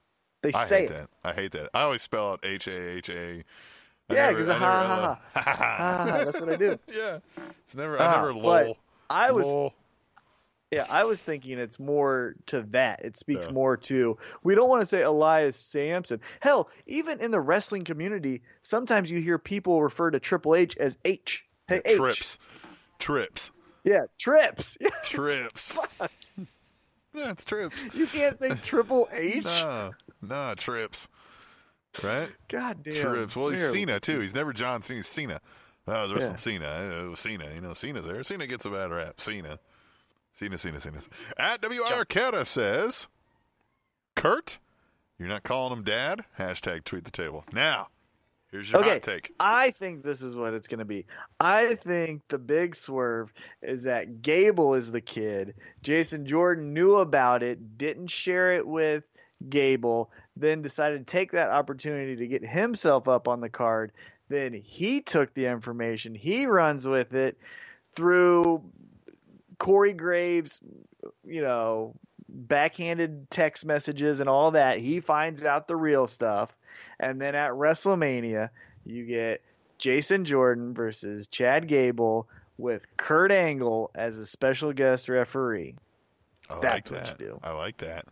They I say hate it. That. I hate that. I always spell out H A H A. I yeah, because ha ha ha. ha ha ha. That's what I do. Yeah, it's never. I uh, never lol. I was. Lol. Yeah, I was thinking it's more to that. It speaks yeah. more to. We don't want to say Elias Samson. Hell, even in the wrestling community, sometimes you hear people refer to Triple H as H. Hey, yeah, H. Trips, trips. Yeah, trips. Trips. Yeah, it's trips. You can't say Triple H. Nah, nah, trips. Right? God damn. Trips. Well, he's Cena, too. He's never John Cena. He's Cena. Oh, I was wrestling Cena. Oh, Cena. You know, Cena's there. Cena gets a bad rap. Cena. Cena, Cena, Cena. At W R Kata says, Kurt, you're not calling him dad? Hashtag tweet the table. Now, here's your okay. hot take. I think this is what it's going to be. I think the big swerve is that Gable is the kid. Jason Jordan knew about it, didn't share it with Gable, then decided to take that opportunity to get himself up on the card. Then he took the information. He runs with it through Corey Graves, you know, backhanded text messages and all that. He finds out the real stuff. And then at WrestleMania, you get Jason Jordan versus Chad Gable with Kurt Angle as a special guest referee. I That's like that. What you do. I like that.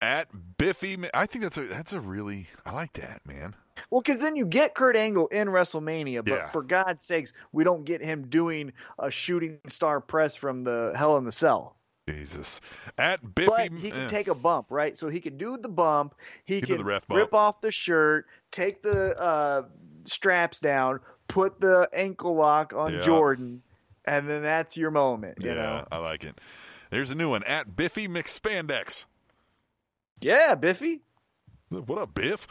At Biffy, I think that's a that's a really I like that, man. Well, because then you get Kurt Angle in WrestleMania, but yeah. for God's sakes, we don't get him doing a shooting star press from the Hell in the Cell. Jesus, at Biffy, but he can eh. take a bump, right? So he can do the bump. He, he can do the ref bump. Rip off the shirt, take the uh, straps down, put the ankle lock on yeah. Jordan, and then that's your moment. You yeah, know? I like it. There's a new one at Biffy McSpandex. Yeah, Biffy. What up, Biff?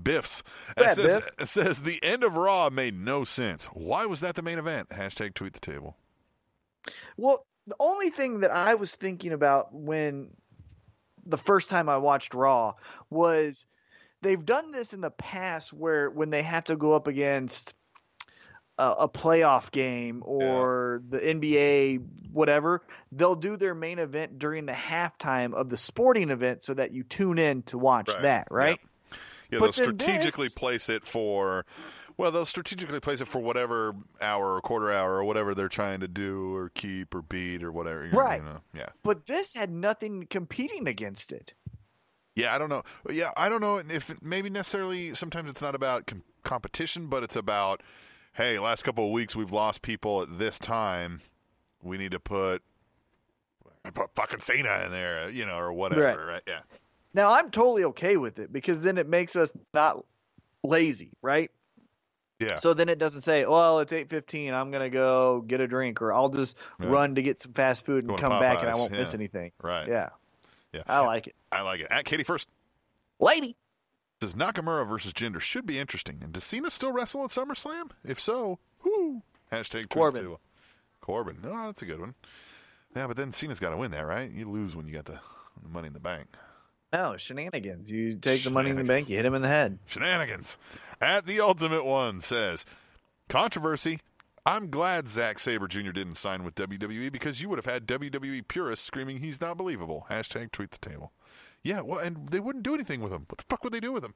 Biffs. It says, Biff. It says the end of Raw made no sense. Why was that the main event? Hashtag tweet the table. Well, the only thing that I was thinking about when the first time I watched Raw was they've done this in the past where when they have to go up against a, a playoff game or yeah. the N B A whatever, they'll do their main event during the halftime of the sporting event so that you tune in to watch right. that, right? Yeah, yeah they'll strategically this... place it for well, they'll strategically place it for whatever hour or quarter hour or whatever they're trying to do or keep or beat or whatever. You right. know, yeah. But this had nothing competing against it. Yeah, I don't know. Yeah, I don't know if maybe necessarily sometimes it's not about com- competition, but it's about, hey, last couple of weeks we've lost people at this time. We need to put, put fucking Cena in there, you know, or whatever, right. right? Yeah. Now, I'm totally okay with it because then it makes us not lazy, right? Yeah. So then it doesn't say, well, it's eight fifteen, I'm going to go get a drink, or I'll just yeah. run to get some fast food and going come back and I won't yeah. miss anything. Right. Yeah. Yeah. I like it. I like it. At Katie First. Lady. Does Nakamura versus Jinder should be interesting. And does Cena still wrestle at SummerSlam? If so, whoo. Hashtag Corbin. Corbin. No, that's a good one. Yeah, but then Cena's got to win that, right? You lose when you got the money in the bank. No, shenanigans. You take the money in the bank, you hit him in the head. Shenanigans. At The Ultimate One says, controversy. I'm glad Zack Sabre Junior didn't sign with W W E because you would have had W W E purists screaming he's not believable. Hashtag tweet the table. Yeah, well, and they wouldn't do anything with him. What the fuck would they do with him?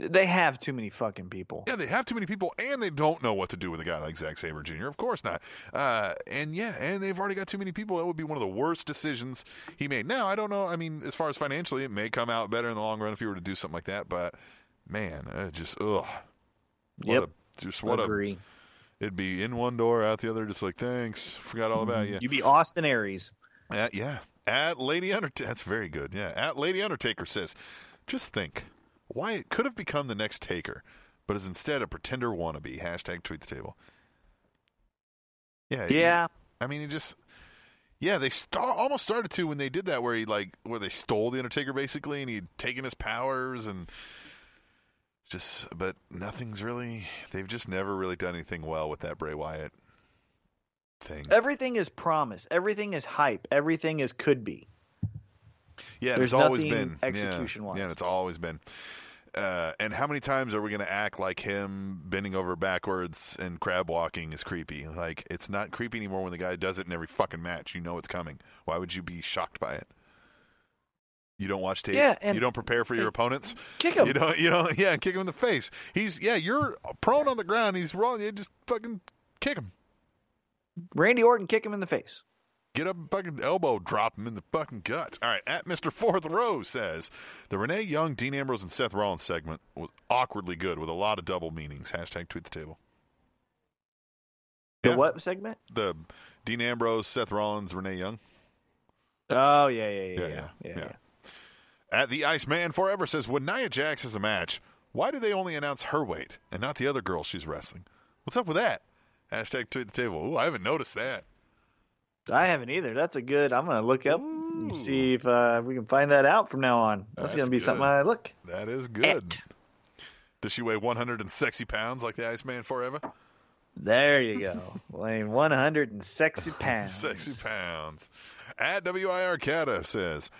They have too many fucking people. Yeah, they have too many people, and they don't know what to do with a guy like Zack Sabre Junior Of course not. Uh, and, yeah, and they've already got too many people. That would be one of the worst decisions he made. Now, I don't know. I mean, as far as financially, it may come out better in the long run if you were to do something like that. But, man, uh, just, ugh. What yep. A, just what Agree. A It'd be in one door, out the other, just like, thanks, forgot all about you. You'd be Austin Aries. At, yeah. At Lady Undertaker. That's very good. Yeah. At Lady Undertaker says, just think, why it could have become the next Taker, but is instead a pretender wannabe. Hashtag tweet the table. Yeah. Yeah. It, I mean, it just... Yeah, they st- almost started to when they did that, where he like where they stole the Undertaker basically, and he'd taken his powers and just. But nothing's really. They've just never really done anything well with that Bray Wyatt thing. Everything is promise. Everything is hype. Everything is could be. Yeah, there's always been execution wise. Yeah, yeah, it's always been. Uh, and how many times are we going to act like him bending over backwards and crab walking is creepy? Like, it's not creepy anymore when the guy does it in every fucking match. You know it's coming. Why would you be shocked by it? You don't watch tape. Yeah, and you don't prepare for your opponents. Kick him. You don't. You don't. Yeah, kick him in the face. He's yeah. You're prone on the ground. He's rolling. You just fucking kick him. Randy Orton, kick him in the face. Get up and fucking elbow drop him in the fucking gut. All right, at Mister Fourth Row says, the Renee Young, Dean Ambrose, and Seth Rollins segment was awkwardly good with a lot of double meanings. Hashtag tweet the table. The yeah. what segment? The Dean Ambrose, Seth Rollins, Renee Young. Oh, yeah, yeah, yeah, yeah. yeah, yeah, yeah, yeah. yeah. At the Iceman Forever says, when Nia Jax has a match, why do they only announce her weight and not the other girl she's wrestling? What's up with that? Hashtag tweet the table. Ooh, I haven't noticed that. I haven't either. That's a good. I'm going to look up Ooh. and see if uh, we can find that out from now on. That's, That's going to be good. Something I look. That is good. At. Does she weigh one hundred sexy pounds like the Iceman Forever? There you go. Weighing one hundred sexy pounds. Sexy pounds. At W I R Cata says,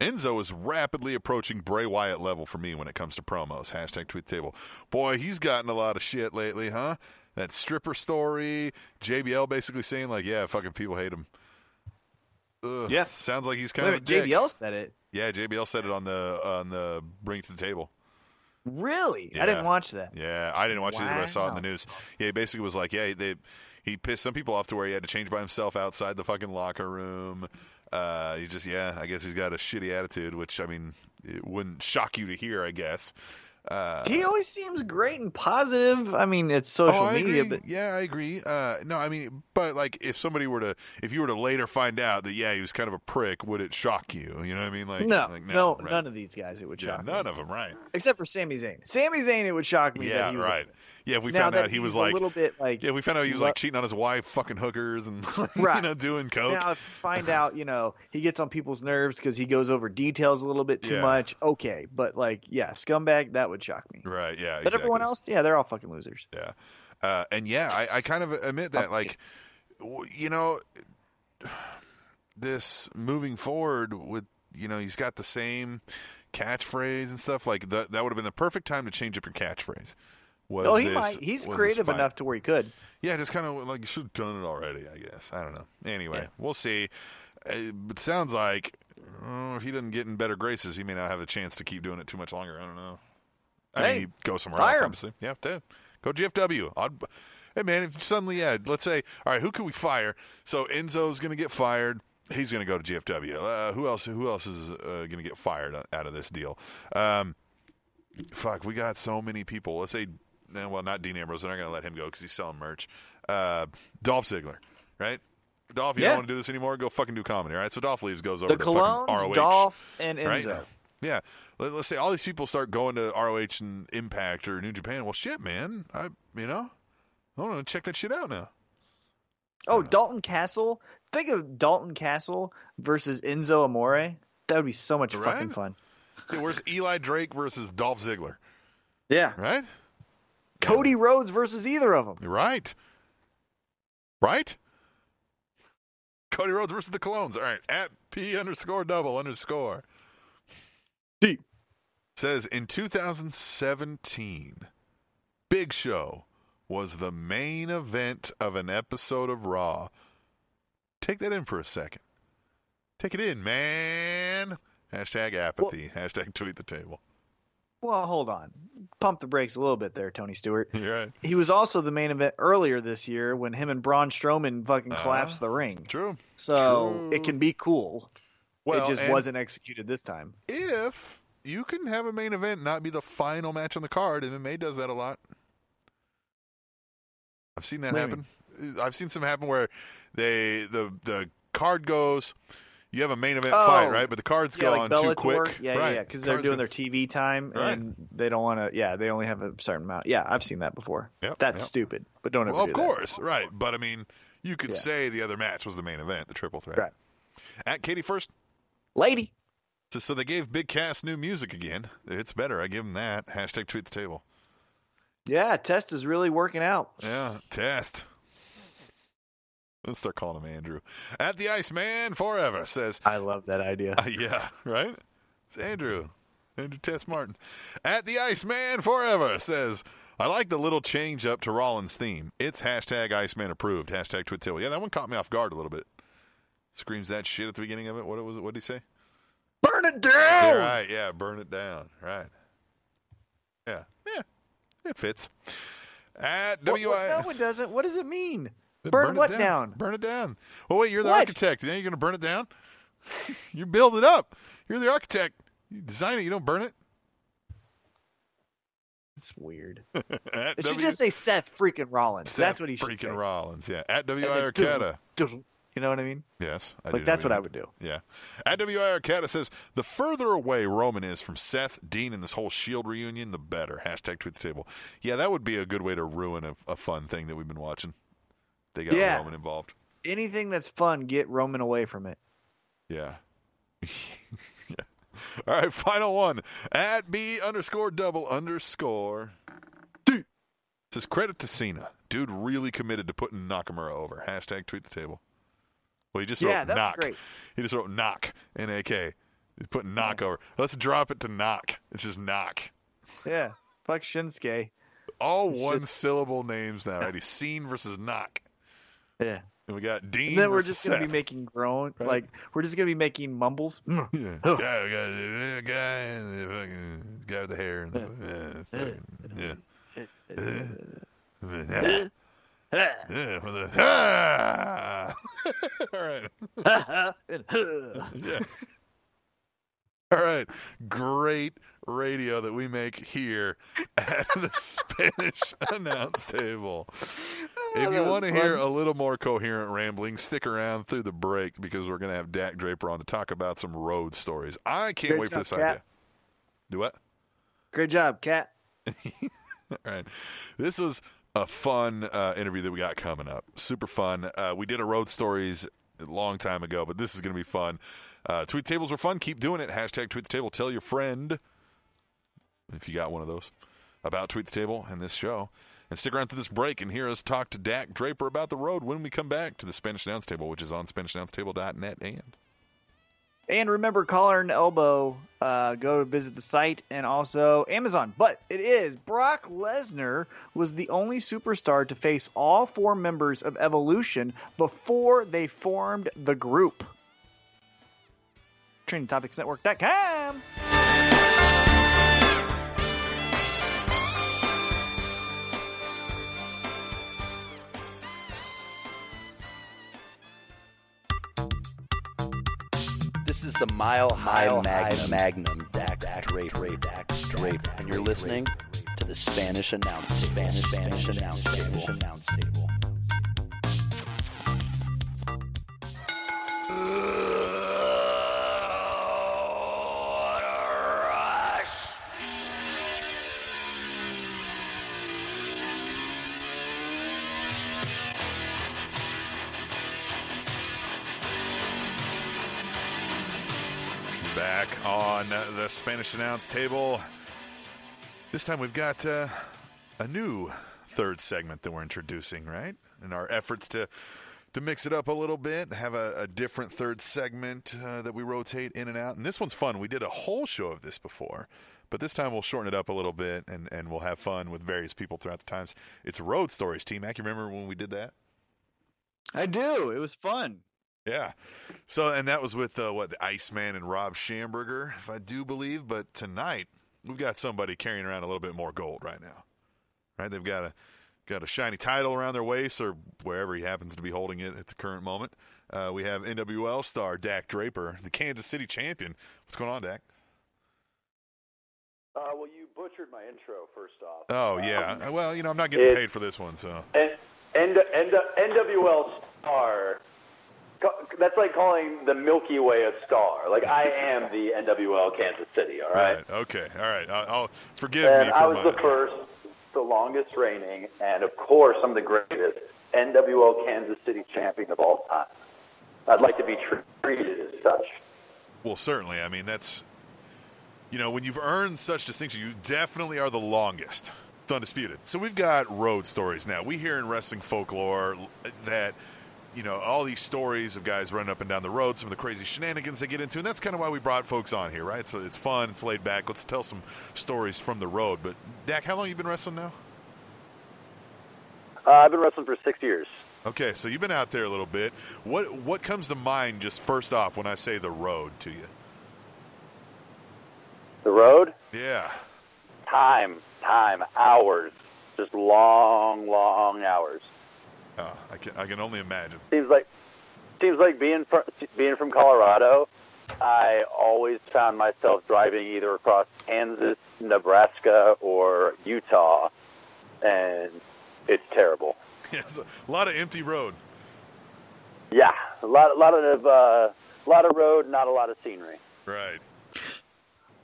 Enzo is rapidly approaching Bray Wyatt level for me when it comes to promos. Hashtag tweet the table. Boy, he's gotten a lot of shit lately, huh? That stripper story, J B L basically saying, like, yeah, fucking people hate him. Ugh, yeah. Sounds like he's kind Wait, of a dick. J B L said it. Yeah, J B L said it on the on the Bring to the Table. Really? Yeah. I didn't watch that. Yeah, I didn't watch wow. it either, but I saw it in the news. Yeah, he basically was like, yeah, they, he pissed some people off to where he had to change by himself outside the fucking locker room. Uh, he just, yeah, I guess he's got a shitty attitude, which, I mean, it wouldn't shock you to hear, I guess. Uh, he always seems great and positive. I mean, it's social oh, media. But... Yeah, I agree. Uh, no, I mean, but like if somebody were to, if you were to later find out that, yeah, he was kind of a prick, would it shock you? You know what I mean? Like No, like, no, no right. none of these guys it would yeah, shock none me. None of them, right. Except for Sami Zayn. Sami Zayn, it would shock me. Yeah, that he was right. A, yeah, if we found out he was like. a little bit like. Yeah, we found out he was like cheating on his wife, fucking hookers, and right. you know, doing coke. Now, if you find out, you know, he gets on people's nerves because he goes over details a little bit too yeah. much. Okay, but like, yeah, scumbag, that would shock me. Right, yeah. But exactly. everyone else, yeah, they're all fucking losers. Yeah. Uh, and yeah, I, I kind of admit that, like, you know, this moving forward with, you know, he's got the same catchphrase and stuff. Like, the, that would have been the perfect time to change up your catchphrase. Was oh, he this, might. He's creative enough to where he could. Yeah, just kind of like, you should have done it already, I guess. I don't know. Anyway, yeah. we'll see. It sounds like oh, if he doesn't get in better graces, he may not have a chance to keep doing it too much longer. I don't know. I hey, mean, he'd go somewhere else, him. obviously. Yeah, damn. Go G F W. I'd, hey, man, if suddenly, yeah, let's say, all right, who can we fire? So Enzo's going to get fired. He's going to go to G F W. Uh, who else Who else is uh, going to get fired out of this deal? Um, fuck, we got so many people. Let's say, well, not Dean Ambrose. They're not going to let him go because he's selling merch. Uh, Dolph Ziggler, right? Dolph, you yeah. don't want to do this anymore? Go fucking do comedy, all right? So Dolph leaves, goes over the to Colognes, fucking R O H. Dolph, and Enzo. Right? Yeah. Let's say all these people start going to R O H and Impact or New Japan. Well, shit, man. I, you know, I want to check that shit out now. Oh, uh, Dalton Castle. Think of Dalton Castle versus Enzo Amore. That would be so much right? fucking fun. Yeah, where's Eli Drake versus Dolph Ziggler? Yeah. Right? Cody yeah. Rhodes versus either of them. Right. Right? Cody Rhodes versus the Colognes. All right. At P underscore double underscore. D says, in two thousand seventeen, Big Show was the main event of an episode of Raw. Take that in for a second. Take it in, man. Hashtag apathy. Well, hashtag tweet the table. Well, hold on. Pump the brakes a little bit there, Tony Stewart. You're right. He was also the main event earlier this year when him and Braun Strowman fucking collapsed uh, the ring. True. So true. It can be cool. Well, it just wasn't executed this time. If you can have a main event not be the final match on the card, M M A does that a lot. I've seen that happen. I've seen some happen where they the the card goes. You have a main event oh. fight, right? But the card's yeah, gone like too quick. Yeah, right. yeah, because yeah, they're doing gets... their T V time, right. and they don't want to – yeah, they only have a certain amount. Yeah, I've seen that before. Yep, That's yep. stupid, but don't ever well, do that. Well, of course, right. But, I mean, you could yeah. say the other match was the main event, the triple threat. Right. At Katie first. Lady. So, so they gave Big Cass new music again. It's better. I give them that. Hashtag tweet the table. Yeah, Test is really working out. Yeah, Test. Let's start calling him Andrew. At the Iceman Forever says... I love that idea. Uh, yeah, right? It's Andrew. Andrew Tess Martin. At the Iceman Forever says, I like the little change up to Rollins' theme. It's hashtag Iceman approved. Hashtag Twit Table. Yeah, that one caught me off guard a little bit. Screams that shit at the beginning of it. What was it? What did he say? Burn it down! Yeah, right, yeah, burn it down. Right. Yeah. Yeah. It fits. At W I... Well, well, no, it doesn't. What does it mean? Burn, burn what down. down? Burn it down. Well, wait, you're the what? architect. Now you're going to burn it down? You build it up. You're the architect. You design it. You don't burn it. It's weird. it w- should just say Seth freaking Rollins. Seth that's what he should say. Freaking Rollins, yeah. At W I Arcata. You know what I mean? Yes. I like, do that's what, what I would do. Yeah. At W I Arcata says, the further away Roman is from Seth, Dean, and this whole S H I E L D reunion, the better. Hashtag tweet the table. Yeah, that would be a good way to ruin a, a fun thing that we've been watching. They got yeah. Roman involved. Anything that's fun, get Roman away from it. Yeah. yeah. All right, final one. At B underscore double underscore D. Says credit to Cena. Dude really committed to putting Nakamura over. Hashtag tweet the table. Well, he just yeah, wrote that knock. Was great. He just wrote knock, N A K. He's putting knock yeah. over. Let's drop it to knock. It's just knock. Yeah. Fuck Shinsuke. All it's one just... syllable names now, right? He's seen versus knock. Yeah, and we got Dean. And then we're just going to be making groan, right? like we're just going to be making mumbles. Yeah, yeah we got the guy and the fucking guy with the hair and the yeah, fucking, yeah. yeah for the ah! All right, yeah. All right, great radio that we make here at the Spanish Announce Table. If you want to hear a little more coherent rambling, stick around through the break because we're going to have Dak Draper on to talk about some road stories. I can't Great wait job, for this Kat. idea. Do what? Great job, Kat. All right. This was a fun uh, interview that we got coming up. Super fun. Uh, we did a road stories a long time ago, but this is going to be fun. Uh, tweet tables were fun. Keep doing it. Hashtag tweet the table. Tell your friend, if you got one of those, about Tweet the Table and this show. And stick around through this break and hear us talk to Dak Draper about the road when we come back to the Spanish Announce Table, which is on Spanish Announce Table dot net. And and remember, Collar and Elbow, uh, go visit the site and also Amazon. But it is Brock Lesnar was the only superstar to face all four members of Evolution before they formed the group. Training Topics Network dot com. This is the Mile High Mile Magnum, High Magnum, Dak, Dak, Drape, Drape, Dak, Drape, and you're listening to the Spanish Announce, Spanish, Spanish Announce Table, Announce Table. The Spanish Announce Table. This time we've got uh, a new third segment that we're introducing, right? In our efforts to to mix it up a little bit, have a, a different third segment uh, that we rotate in and out. And this one's fun. We did a whole show of this before, but this time we'll shorten it up a little bit and, and we'll have fun with various people throughout the times. It's Road Stories, T-Mac. You remember when we did that? I do. It was fun. Yeah. So, and that was with, uh, what, the Iceman and Rob Schamberger, if I do believe. But tonight, we've got somebody carrying around a little bit more gold right now. Right? They've got a got a shiny title around their waist or wherever he happens to be holding it at the current moment. Uh, we have N W L star Dak Draper, the Kansas City champion. What's going on, Dak? Uh, well, you butchered my intro, first off. Oh, yeah. Um, well, you know, I'm not getting it, paid for this one, so. It, N W L star. That's like calling the Milky Way a star. Like, I am the N W L Kansas City, all right? Right. Okay, all right. I'll, I'll forgive and me for I was my... the first, the longest reigning, and, of course, I'm the greatest N W L Kansas City champion of all time. I'd like to be treated as such. Well, certainly. I mean, that's, you know, when you've earned such distinction, you definitely are the longest. It's undisputed. So we've got road stories now. We hear in wrestling folklore that... you know, all these stories of guys running up and down the road, some of the crazy shenanigans they get into, and that's kind of why we brought folks on here, right? So it's fun, it's laid back. Let's tell some stories from the road. But, Dak, how long have you been wrestling now? Uh, I've been wrestling for six years. Okay, so you've been out there a little bit. What what comes to mind just first off when I say the road to you? The road? Yeah. Time, time, hours. Just long, long hours. Uh, I can I can only imagine. Seems like, seems like being from, being from Colorado, I always found myself driving either across Kansas, Nebraska, or Utah, and it's terrible. Yeah, it's a lot of empty road. Yeah, a lot, a lot of, uh, lot of road, not a lot of scenery. Right.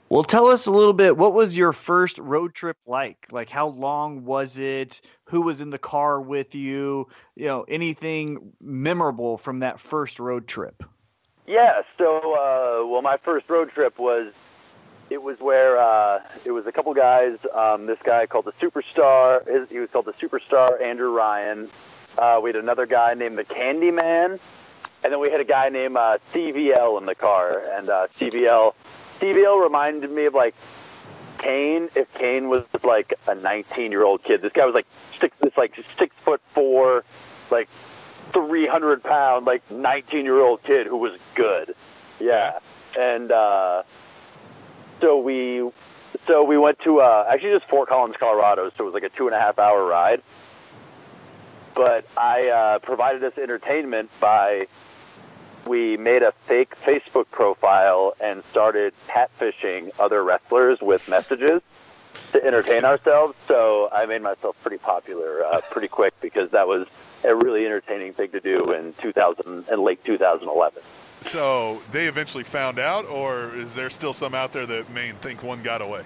Well, tell us a little bit. What was your first road trip like? Like, how long was it? Who was in the car with you? You know, anything memorable from that first road trip? Yeah. So, uh, well, my first road trip was, it was where uh, it was a couple guys. Um, this guy called the Superstar. His, he was called the Superstar Andrew Ryan. Uh, we had another guy named the Candyman, and then we had a guy named uh, C V L in the car, and uh, C V L. C V L reminded me of, like, Kane, if Kane was, like, a nineteen-year-old kid. This guy was, like, six, this, like, six foot four, like, three hundred pound, like, nineteen-year-old kid who was good. Yeah. And uh, so we so we went to, uh, actually just Fort Collins, Colorado, so it was, like, a two and a half hour ride. But I uh, provided us entertainment by... we made a fake Facebook profile and started catfishing other wrestlers with messages to entertain ourselves. So I made myself pretty popular uh, pretty quick because that was a really entertaining thing to do in two thousand and late two thousand eleven. So they eventually found out, or is there still some out there that may think one got away?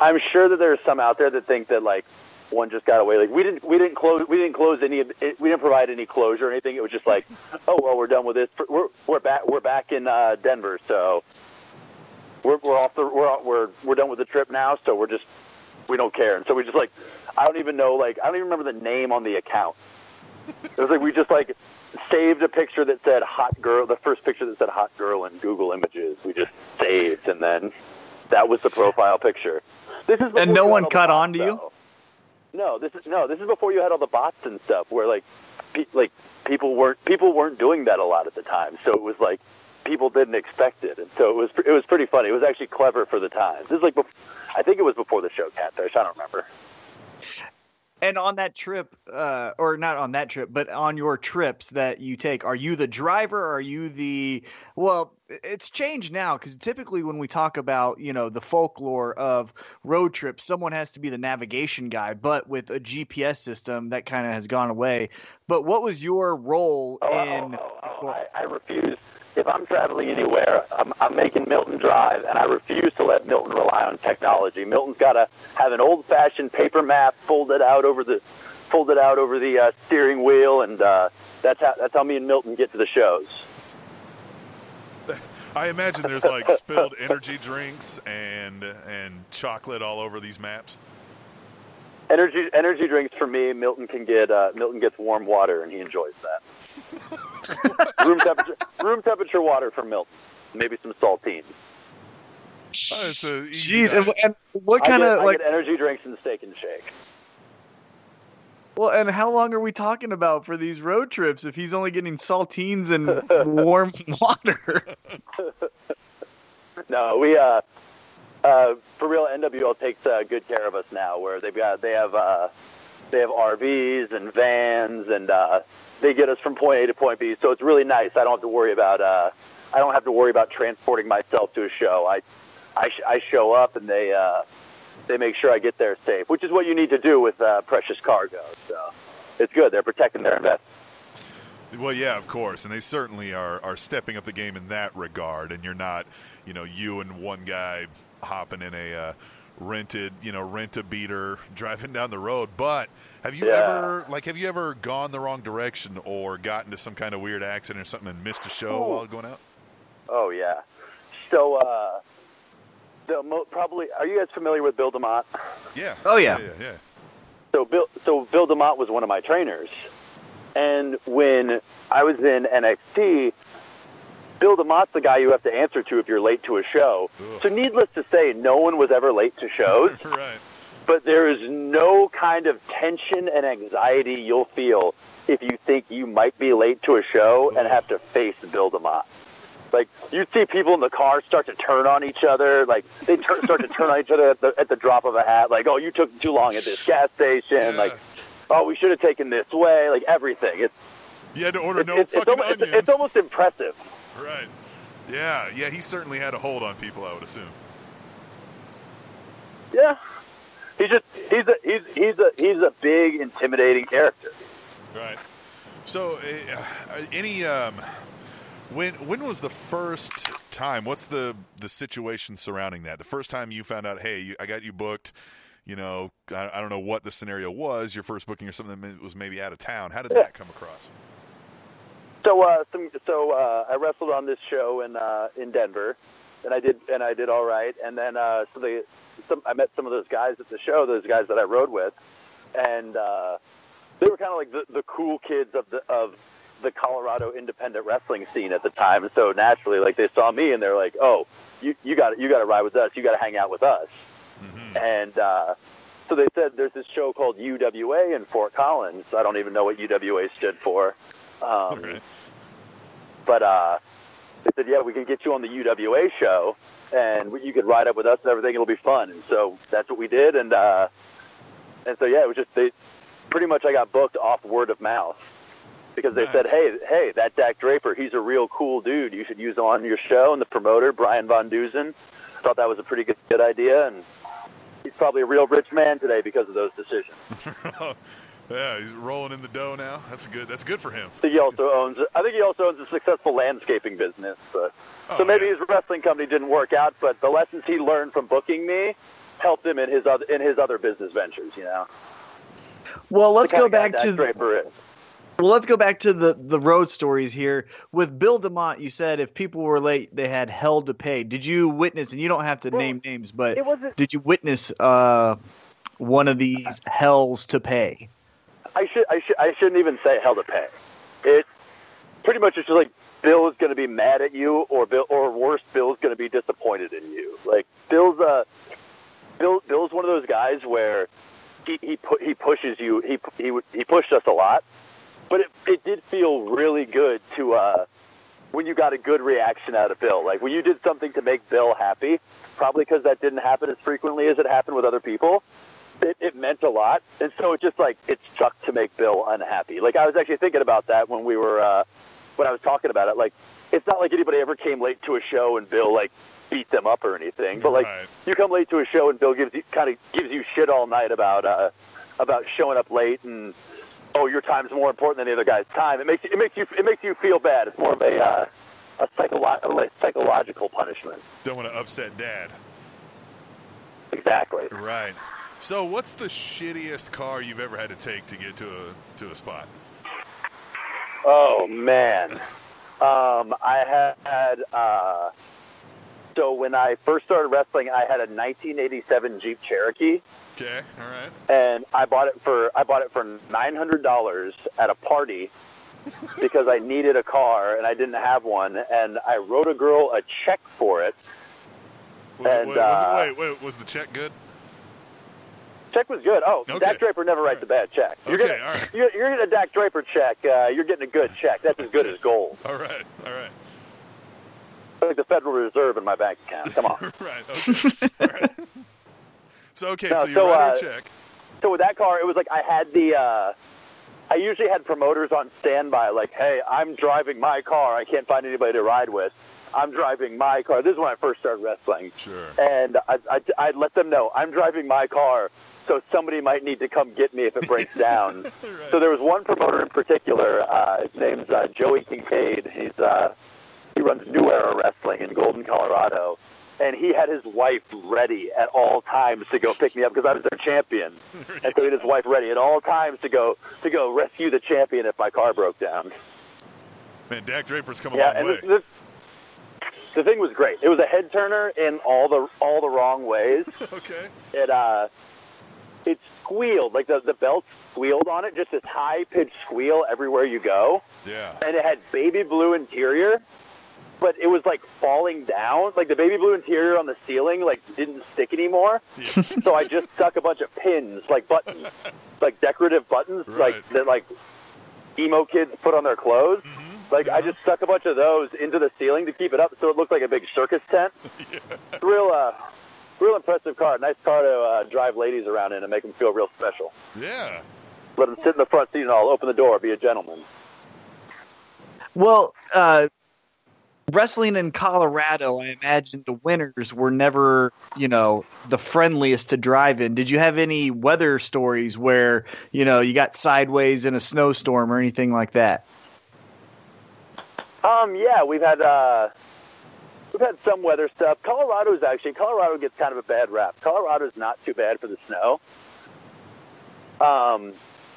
I'm sure that there's some out there that think that, like, one just got away. Like, we didn't, we didn't close, we didn't close any, of it, we didn't provide any closure or anything. It was just like, oh well, we're done with this. We're we're back, we're back in uh, Denver, so we're we're off the, we're off, we're we're done with the trip now. So we're just, we don't care. And so we just like, I don't even know, like I don't even remember the name on the account. It was like we just like saved a picture that said hot girl, the first picture that said hot girl in Google Images. We just saved, and then that was the profile picture. This is and no one caught on to you. No, this is no. This is before you had all the bots and stuff, where like, pe- like people weren't people weren't doing that a lot at the time. So it was like people didn't expect it, and so it was it was pretty funny. It was actually clever for the time. This is like, before, I think it was before the show Catfish. I don't remember. And on that trip, uh, or not on that trip, but on your trips that you take, are you the driver? Or are you the – well, it's changed now because typically when we talk about, you know, the folklore of road trips, someone has to be the navigation guy. But with a G P S system, that kind of has gone away. But what was your role oh, in oh, – oh, oh, I, I refuse. If I'm traveling anywhere, I'm, I'm making Milton drive, and I refuse to let Milton rely on technology. Milton's got to have an old-fashioned paper map folded out over the folded out over the uh, steering wheel, and uh, that's how that's how me and Milton get to the shows. I imagine there's like spilled energy drinks and and chocolate all over these maps. Energy energy drinks for me. Milton can get uh, Milton gets warm water, and he enjoys that. room temperature, room temperature water for milk, maybe some saltines. Oh, it's a easy Jeez, and, and what kind of like energy drinks and steak and shake? Well, and how long are we talking about for these road trips if he's only getting saltines and warm water? No, we uh, uh, for real, N W L takes uh, good care of us now. Where they've got they have uh, they have R Vs and vans and. Uh, They get us from point A to point B, so it's really nice. I don't have to worry about uh, I don't have to worry about transporting myself to a show. I, I, sh- I show up and they uh, they make sure I get there safe, which is what you need to do with uh, precious cargo. So it's good. They're protecting their investment. Well, yeah, of course, and they certainly are, are stepping up the game in that regard. And you're not, you know, you and one guy hopping in a uh, rented, you know, rent a beater driving down the road. But have you yeah. ever, like, have you ever gone the wrong direction or gotten to some kind of weird accident or something and missed a show Ooh. while going out? Oh yeah. So uh, the mo- probably are you guys familiar with Bill DeMott? Yeah. Oh yeah. Yeah. yeah, yeah. So Bill, so Bill DeMott was one of my trainers. And when I was in N X T, Bill DeMott's the guy you have to answer to if you're late to a show. Ugh. So needless to say, no one was ever late to shows. Right. But there is no kind of tension and anxiety you'll feel if you think you might be late to a show Ugh. and have to face Bill DeMott. Like, you'd see people in the car start to turn on each other. Like, they turn, start to turn on each other at the, at the drop of a hat. Like, oh, you took too long at this gas station. Yeah. Like, oh, we should have taken this way, like everything. It's, you had to order no it's, fucking it's almost, onions. It's, it's almost impressive. Right. Yeah, yeah, he certainly had a hold on people, I would assume. Yeah. He's just, he's a, he's, he's a, he's a big, intimidating character. Right. So, uh, any, um, when, when was the first time, what's the, the situation surrounding that? The first time you found out, hey, you, I got you booked. You know, I, I don't know what the scenario was, your first booking or something that was maybe out of town. How did yeah. that come across? So, uh, some, so uh, I wrestled on this show in uh, in Denver, and I did and I did all right. And then uh, so they, some, I met some of those guys at the show, those guys that I rode with, and uh, they were kind of like the, the cool kids of the of the Colorado independent wrestling scene at the time. And so naturally, like they saw me and they're like, "Oh, you you got you got to ride with us. You got to hang out with us." Mm-hmm. And uh, so they said there's this show called U W A in Fort Collins. I don't even know what U W A stood for. Um, right. But uh, they said, yeah, we can get you on the U W A show, and we, you could ride up with us and everything. It'll be fun. And so that's what we did. And uh, and so, yeah, it was just they, pretty much I got booked off word of mouth because they nice. said, hey, hey, that Dak Draper, he's a real cool dude. You should use him on your show. And the promoter, Brian Von Dusen, thought that was a pretty good, good idea, and he's probably a real rich man today because of those decisions. Yeah, he's rolling in the dough now. That's good. That's good for him. I think he also owns. I think he also owns a successful landscaping business. But, oh, so maybe yeah. his wrestling company didn't work out, but the lessons he learned from booking me helped him in his other in his other business ventures. You know. Well, let's go back to the, well, let's go back to the the road stories here with Bill DeMott. You said if people were late, they had hell to pay. Did you witness? And you don't have to well, name names, but did you witness uh, one of these hells to pay? I should I should I shouldn't even say hell to pay. It pretty much it's just like Bill is going to be mad at you, or Bill, or worse, Bill's going to be disappointed in you. Like Bill's a Bill Bill's one of those guys where he he, pu- he pushes you. He he he pushed us a lot, but it it did feel really good to uh, when you got a good reaction out of Bill. Like when you did something to make Bill happy, probably because that didn't happen as frequently as it happened with other people. It, it meant a lot, and so it just like it sucked to make Bill unhappy. Like I was actually thinking about that when we were uh, when I was talking about it. Like it's not like anybody ever came late to a show and Bill like beat them up or anything. But like right. you come late to a show and Bill gives you kind of gives you shit all night about uh, about showing up late and oh your time's more important than the other guy's time. It makes it makes you it makes you feel bad. It's more of a uh, a psycholo- like psychological punishment. Don't want to upset Dad. Exactly. Right. So what's the shittiest car you've ever had to take to get to a to a spot? Oh man, um, I had uh, so when I first started wrestling, I had a nineteen eighty-seven Jeep Cherokee. Okay, all right. And I bought it for I bought it for nine hundred dollars at a party because I needed a car and I didn't have one, and I wrote a girl a check for it. Was and, it, wait, uh, was it wait, wait, was the check good? Check was good. Oh, okay. Dak Draper never writes right. a bad check. You're okay, gonna, all right. You're, you're getting a Dak Draper check. Uh, you're getting a good check. That's as good as gold. All right, all right. Like the Federal Reserve in my bank account. Come on. Right. Okay. All right. So okay. No, so you so, write a uh, check. So with that car, it was like I had the. Uh, I usually had promoters on standby, like, "Hey, I'm driving my car. I can't find anybody to ride with. I'm driving my car. This is when I first started wrestling. Sure. And I, I, I let them know, I'm driving my car, so somebody might need to come get me if it breaks down. Right. So there was one promoter in particular. Uh, his name's uh, Joey Kincaid. He's uh, he runs New Era Wrestling in Golden, Colorado. And he had his wife ready at all times to go pick me up because I was their champion. And so he had his wife ready at all times to go to go rescue the champion if my car broke down. Man, Dak Draper's come a yeah, long and way. This, this, the thing was great. It was a head turner in all the all the wrong ways. Okay. It uh, it squealed like the the belt squealed on it, just this high pitched squeal everywhere you go. Yeah. And it had baby blue interior, but it was like falling down. Like the baby blue interior on the ceiling, like didn't stick anymore. Yeah. So I just stuck a bunch of pins, like buttons, like decorative buttons, right. like that like emo kids put on their clothes. Mm-hmm. Like, yeah. I just stuck a bunch of those into the ceiling to keep it up so it looked like a big circus tent. Yeah. Real uh, real impressive car. Nice car to uh, drive ladies around in and make them feel real special. Yeah. Let them sit in the front seat and I'll open the door, be a gentleman. Well, uh, wrestling in Colorado, I imagine the winters were never, you know, the friendliest to drive in. Did you have any weather stories where, you know, you got sideways in a snowstorm or anything like that? Um, yeah, we've had uh, we've had some weather stuff. Colorado's actually Colorado gets kind of a bad rap. Colorado's not too bad for the snow. Um,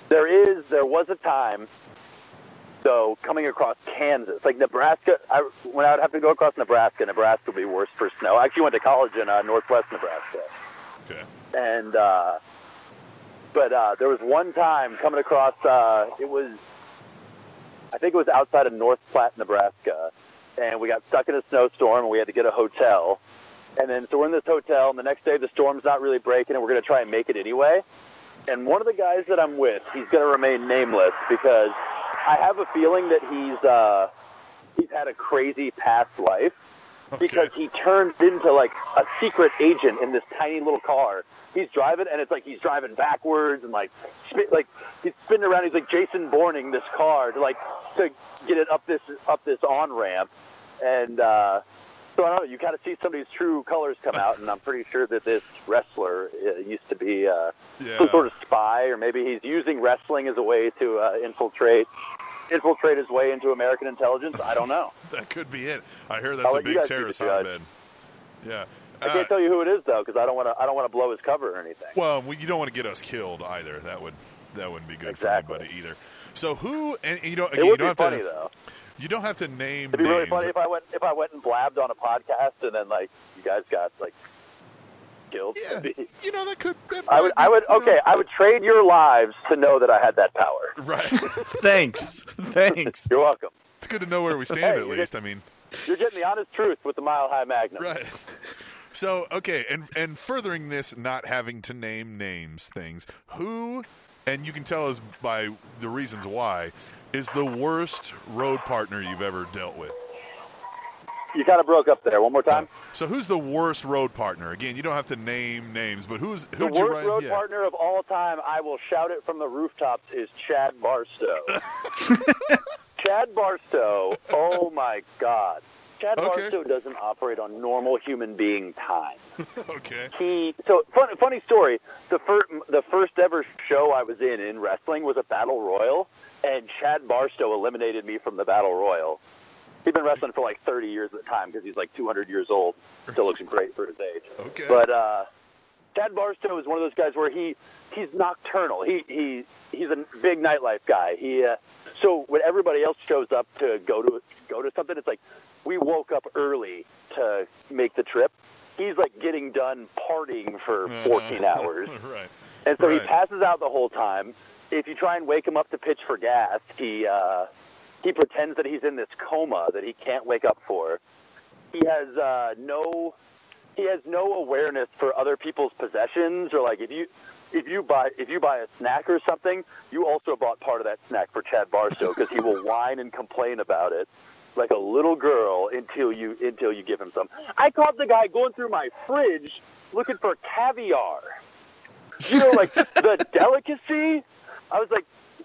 there is there was a time, though, coming across Kansas, like Nebraska. I, when I would have to go across Nebraska, Nebraska would be worse for snow. I actually went to college in uh, Northwest Nebraska. Okay. And uh, but uh, there was one time coming across. Uh, it was. I think it was outside of North Platte, Nebraska, and we got stuck in a snowstorm, and we had to get a hotel. And then, so we're in this hotel, and the next day the storm's not really breaking, and we're going to try and make it anyway. And one of the guys that I'm with, he's going to remain nameless because I have a feeling that he's uh, he's had a crazy past life. Okay. Because he turns into, like, a secret agent in this tiny little car. He's driving, and it's like he's driving backwards, and, like, spin, like he's spinning around. He's, like, Jason Bourning this car to, like, to get it up this up this on-ramp. And uh, so, I don't know, you kind of see somebody's true colors come out, and I'm pretty sure that this wrestler used to be uh, yeah. some sort of spy, or maybe he's using wrestling as a way to uh, infiltrate. infiltrate his way into American intelligence. I don't know. That could be it. I hear that's a big terrorist hotbed. Yeah. Uh, I can't tell you who it is though, because I don't want to. I don't want to blow his cover or anything. Well, you don't want to get us killed either. That would that wouldn't be good exactly. for anybody either. So who and, and you know again, it would you don't be have funny to, though. You don't have to name. It'd be names. Really funny if I went if I went and blabbed on a podcast and then like you guys got like killed. Yeah. You know that could. That I would. Be, I would. Okay. Know. I would trade your lives to know that I had that power. Right. Thanks. Thanks. You're welcome. It's good to know where we stand hey, at least. Getting, I mean, you're getting the honest truth with the Mile High Magnum. Right. So okay, and and furthering this, not having to name names, things. Who, and you can tell us by the reasons why, is the worst road partner you've ever dealt with. You kind of broke up there. One more time. So who's the worst road partner? Again, you don't have to name names, but who's who's the worst you write? road yeah. partner of all time? I will shout it from the rooftops. Is Chad Barstow? Chad Barstow. Oh my God. Chad okay. Barstow doesn't operate on normal human being time. Okay. He so fun, funny story. The first the first ever show I was in in wrestling was a battle royal, and Chad Barstow eliminated me from the battle royal. He'd been wrestling for like thirty years at the time because he's like two hundred years old. Still looks great for his age. Okay. But uh, Chad Barstow is one of those guys where he he's nocturnal. He he he's a big nightlife guy. He uh, so when everybody else shows up to go to go to something, it's like we woke up early to make the trip. He's like getting done partying for fourteen uh, hours. Right. And so right. he passes out the whole time. If you try and wake him up to pitch for gas, he. Uh, He pretends that he's in this coma that he can't wake up for. He has uh, no, he has no awareness for other people's possessions, or like if you, if you buy if you buy a snack or something, you also bought part of that snack for Chad Barstow because he will whine and complain about it like a little girl until you until you give him some. I caught the guy going through my fridge looking for caviar. You know, like the delicacy. I was like,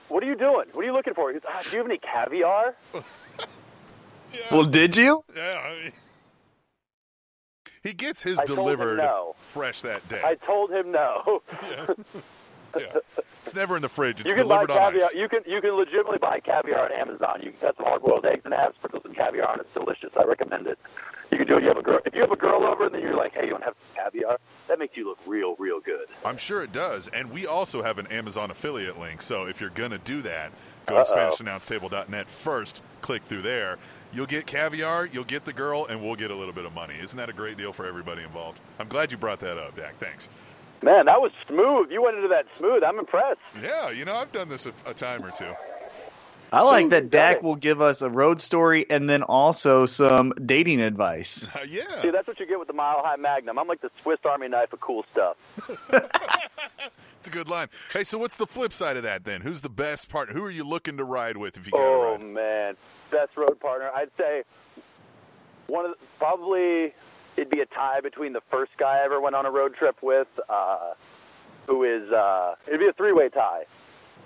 what are you doing? What are you looking for? He goes, ah, do you have any caviar? Yeah. Well, did you? Yeah. I mean... He gets his I delivered no. fresh that day. I told him no. Yeah. Yeah. It's never in the fridge. It's you can delivered buy on caviar. Ice. You can you can legitimately buy caviar on Amazon. You can cut some hard-boiled eggs and have sprinkles and caviar, and it's delicious. I recommend it. You can do it. You have a girl. If you have a girl over, and then you're like, hey, you want to have some caviar? That makes you look real, real good. I'm sure it does. And we also have an Amazon affiliate link. So if you're gonna do that, go Uh-oh. to Spanish Announce Table dot net first. Click through there. You'll get caviar. You'll get the girl, and we'll get a little bit of money. Isn't that a great deal for everybody involved? I'm glad you brought that up, Dak. Thanks. Man, that was smooth. You went into that smooth. I'm impressed. Yeah, you know, I've done this a, a time or two. I so, like that Dak will give us a road story and then also some dating advice. Uh, yeah. See, that's what you get with the Mile High Magnum. I'm like the Swiss Army knife of cool stuff. It's a good line. Hey, so what's the flip side of that then? Who's the best partner? Who are you looking to ride with if you got to ride? Oh, man. Best road partner. I'd say one of the, probably... it'd be a tie between the first guy I ever went on a road trip with, uh, who is, uh, it'd be a three-way tie.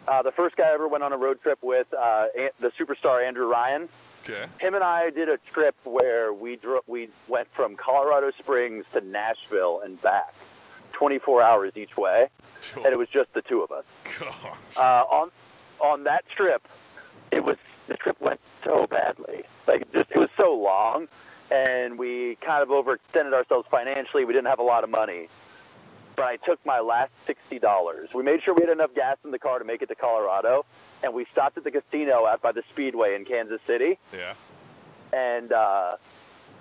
Uh, the first guy I ever went on a road trip with, uh, the superstar Andrew Ryan. Okay. Him and I did a trip where we dro- we went from Colorado Springs to Nashville and back, twenty-four hours each way, oh. and it was just the two of us. Gosh. Uh, on on that trip, it was the trip went so badly. Like just it was so long. And we kind of overextended ourselves financially. We didn't have a lot of money. But I took my last sixty dollars. We made sure we had enough gas in the car to make it to Colorado. And we stopped at the casino out by the Speedway in Kansas City. Yeah. And uh,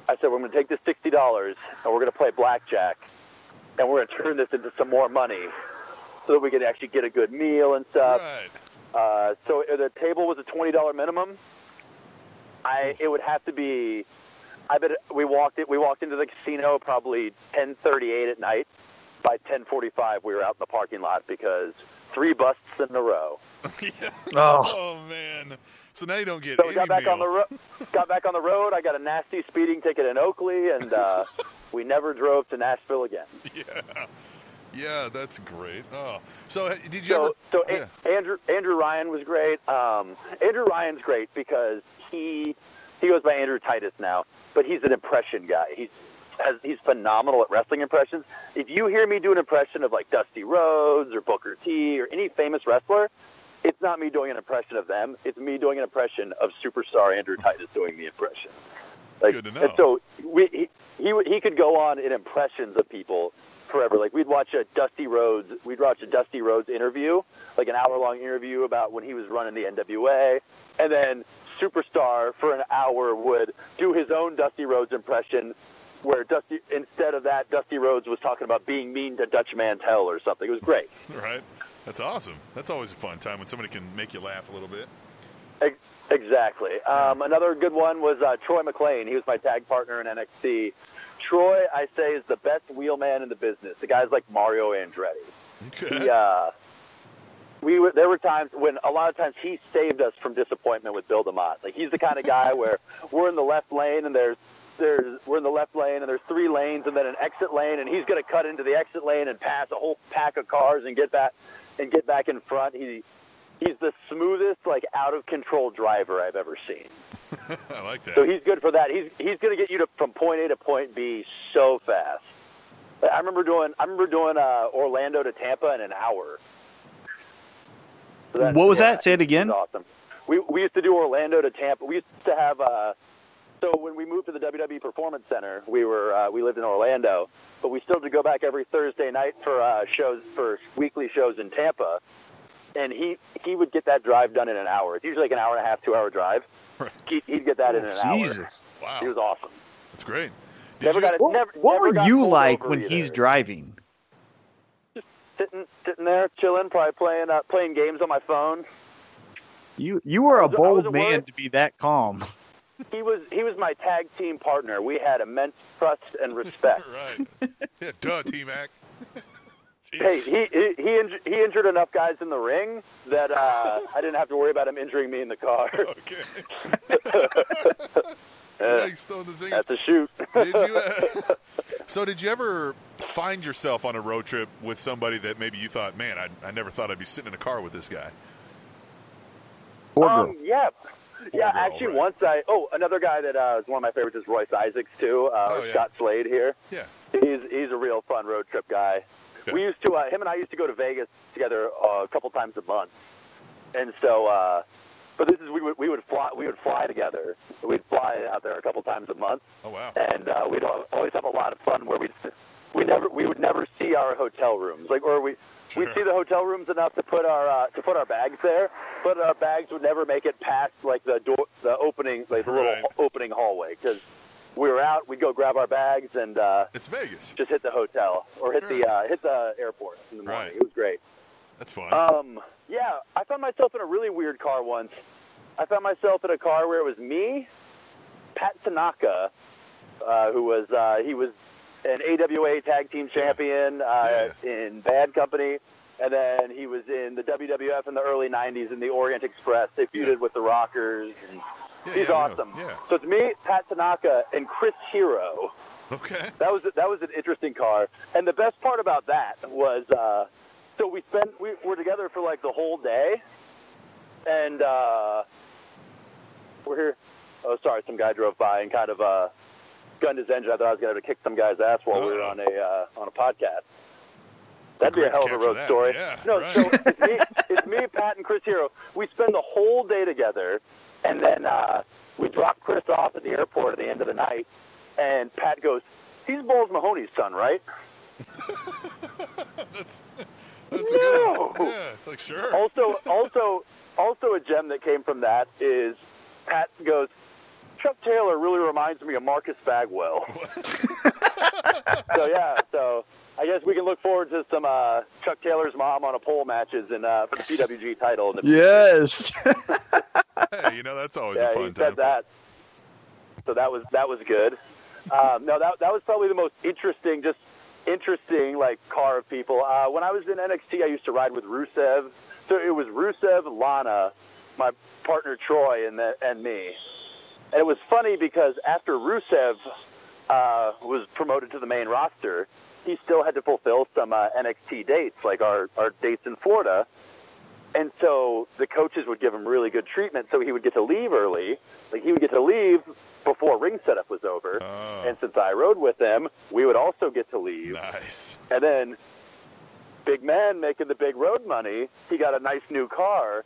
I said, we're going to take this sixty dollars, and we're going to play blackjack. And we're going to turn this into some more money so that we could actually get a good meal and stuff. Right. Uh, so the table was a twenty dollars minimum. I It would have to be... I bet we walked it. We walked into the casino probably ten thirty-eight at night. By ten forty-five, we were out in the parking lot because three busts in a row. Yeah. Oh. oh man! So now you don't get. So any we got back meal. on the road. Got back on the road. I got a nasty speeding ticket in Oakley, and uh, we never drove to Nashville again. Yeah, yeah, that's great. Oh, so did you? So, ever... so yeah. a- Andrew Andrew Ryan was great. Um, Andrew Ryan's great because he. He goes by Andrew Titus now, but he's an impression guy. He's has, he's phenomenal at wrestling impressions. If you hear me do an impression of, like, Dusty Rhodes or Booker T or any famous wrestler, it's not me doing an impression of them. It's me doing an impression of superstar Andrew Titus doing the impression. Like, good to know. And so we, he, he he could go on in impressions of people forever. Like, we'd watch a Dusty Rhodes we'd watch a Dusty Rhodes interview, like an hour-long interview about when he was running the N W A, and then superstar for an hour would do his own Dusty Rhodes impression, where Dusty instead of that Dusty Rhodes was talking about being mean to Dutch Mantel or something. It was great. Right. That's awesome. That's always a fun time when somebody can make you laugh a little bit. Exactly. Um, another good one was uh, Troy McClain. He was my tag partner in N X T. Troy, I say, is the best wheelman in the business. The guy's like Mario Andretti. Okay. He, uh, we were, there were times when a lot of times he saved us from disappointment with Bill DeMott. Like, he's the kind of guy where we're in the left lane and there's there's we're in the left lane and there's three lanes and then an exit lane, and he's going to cut into the exit lane and pass a whole pack of cars and get back and get back in front. He He's the smoothest, like, out-of-control driver I've ever seen. I like that. So he's good for that. He's he's going to get you to, from point A to point B so fast. I remember doing I remember doing uh, Orlando to Tampa in an hour. So that, what was yeah, that? Say it again. Awesome. We we used to do Orlando to Tampa. We used to have. Uh, so when we moved to the W W E Performance Center, we were uh, we lived in Orlando, but we still had to go back every Thursday night for uh, shows for weekly shows in Tampa. And he, he would get that drive done in an hour. It's usually like an hour and a half, two-hour drive. Right. He, he'd get that oh, in an Jesus. hour. Jesus. Wow. He was awesome. That's great. Did never you, got what never, what never were got you like when either. he's driving? Just sitting sitting there, chilling, probably playing uh, playing games on my phone. You you were a was, bold man worried. to be that calm. He was he was my tag team partner. We had immense trust and respect. Right. Yeah, duh, T-Mac. Hey, he he he, inj- he injured enough guys in the ring that uh, I didn't have to worry about him injuring me in the car. Okay. Thanks, throwing the zingers. That's a shoot. Did you, uh, so did you ever find yourself on a road trip with somebody that maybe you thought, man, I I never thought I'd be sitting in a car with this guy? Or girl. Um, yeah. Yeah, actually, right. once I oh another guy that uh, is one of my favorites is Royce Isaacs too. Uh, oh, yeah. Scott Slade here. Yeah, he's he's a real fun road trip guy. Yeah. We used to uh, him and I used to go to Vegas together uh, a couple times a month, and so. Uh, But this is we would we would fly we would fly together. We'd fly out there a couple times a month. Oh wow! And uh, we'd always have a lot of fun where we we never we would never see our hotel rooms like or we sure. we'd see the hotel rooms enough to put our uh, to put our bags there, but our bags would never make it past like the door the opening like the right. little opening hallway because we were out. We'd go grab our bags and uh, it's Vegas. Just hit the hotel or hit sure. the uh, hit the airport in the morning. Right. It was great. That's fun. Um, yeah, I found myself in a really weird car once. I found myself in a car where it was me, Pat Tanaka, uh, who was uh, he was an A W A tag team champion uh, yeah. in Bad Company, and then he was in the W W F in the early nineties in the Orient Express. They feuded yeah. with the Rockers. And yeah, he's yeah, awesome. Yeah. So it's me, Pat Tanaka, and Chris Hero. Okay. That was that was an interesting car, and the best part about that was. Uh, So we spent we were together for like the whole day, and uh, we're here. Oh, sorry, some guy drove by and kind of uh, gunned his engine. I thought I was going to kick some guy's ass while oh. we were on a uh, on a podcast. That'd be a hell of a road story. Yeah, no, right. so it's me, it's me, Pat, and Chris Hero. We spend the whole day together, and then uh, we drop Chris off at the airport at the end of the night. And Pat goes, "He's Balls Mahoney's son, right?" That's. That's no. A good yeah, like sure. Also, also, also, a gem that came from that is Pat goes. Chuck Taylor really reminds me of Marcus Bagwell. So yeah, so I guess we can look forward to some uh, Chuck Taylor's mom on a pole matches and uh, for the P W G title. In the yes. Hey, you know that's always yeah, a fun he time. Said that. So that was that was good. Um, no, that that was probably the most interesting. Just. Interesting, like, car of people. Uh, when I was in N X T, I used to ride with Rusev. So it was Rusev, Lana, my partner Troy, and the, and me. And it was funny because after Rusev uh, was promoted to the main roster, he still had to fulfill some uh, N X T dates, like our, our dates in Florida. And so the coaches would give him really good treatment, so he would get to leave early. Like, he would get to leave before ring setup was over. Oh. And since I rode with him, we would also get to leave. Nice. And then big man making the big road money, he got a nice new car,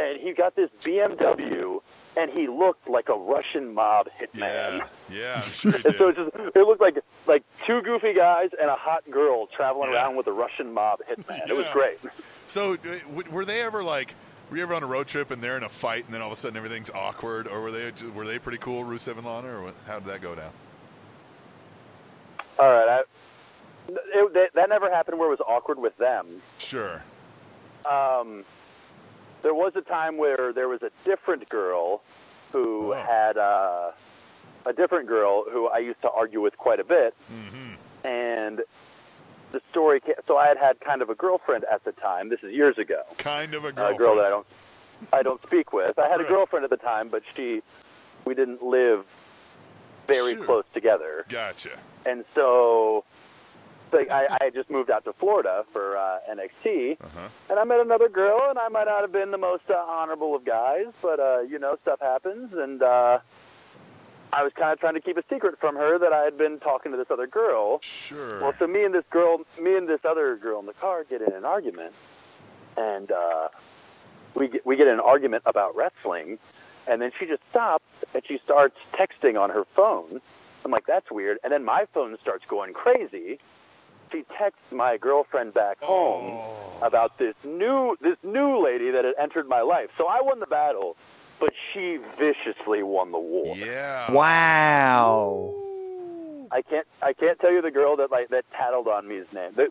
and he got this B M W, and he looked like a Russian mob hitman. Yeah, yeah I'm sure he did. And so it, just, it looked like like two goofy guys and a hot girl traveling yeah. around with a Russian mob hitman. Yeah. It was great. So were they ever like, were you ever on a road trip and they're in a fight and then all of a sudden everything's awkward, or were they were they pretty cool, Rusev and Lana, or how did that go down? All right, I, it, that, that never happened where it was awkward with them. Sure. Um, there was a time where there was a different girl who wow. had uh, a different girl who I used to argue with quite a bit, mm-hmm. and. The story came, so I had had kind of a girlfriend at the time. This is years ago. Kind of a girlfriend. A girl that I don't, I don't speak with. I had right. a girlfriend at the time, but she, we didn't live very sure. close together. Gotcha. And so, like, I, I had just moved out to Florida for uh, N X T, uh-huh. and I met another girl, and I might not have been the most uh, honorable of guys, but uh, you know, stuff happens, and uh, I was kind of trying to keep a secret from her that I had been talking to this other girl. Sure. Well, so me and this girl, me and this other girl in the car get in an argument, and uh, we get, we get in an argument about wrestling, and then she just stops and she starts texting on her phone. I'm like, that's weird. And then my phone starts going crazy. She texts my girlfriend back home oh. about this new this new lady that had entered my life. So I won the battle. But she viciously won the war. Yeah. Wow. I can't. I can't tell you the girl that like that tattled on me's name. They,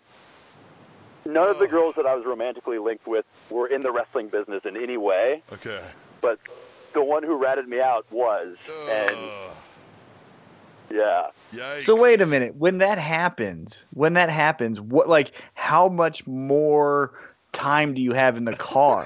none oh. of the girls that I was romantically linked with were in the wrestling business in any way. Okay. But the one who ratted me out was. Uh. And yeah. Yikes. So wait a minute. When that happens, when that happens, what like how much more time do you have in the car?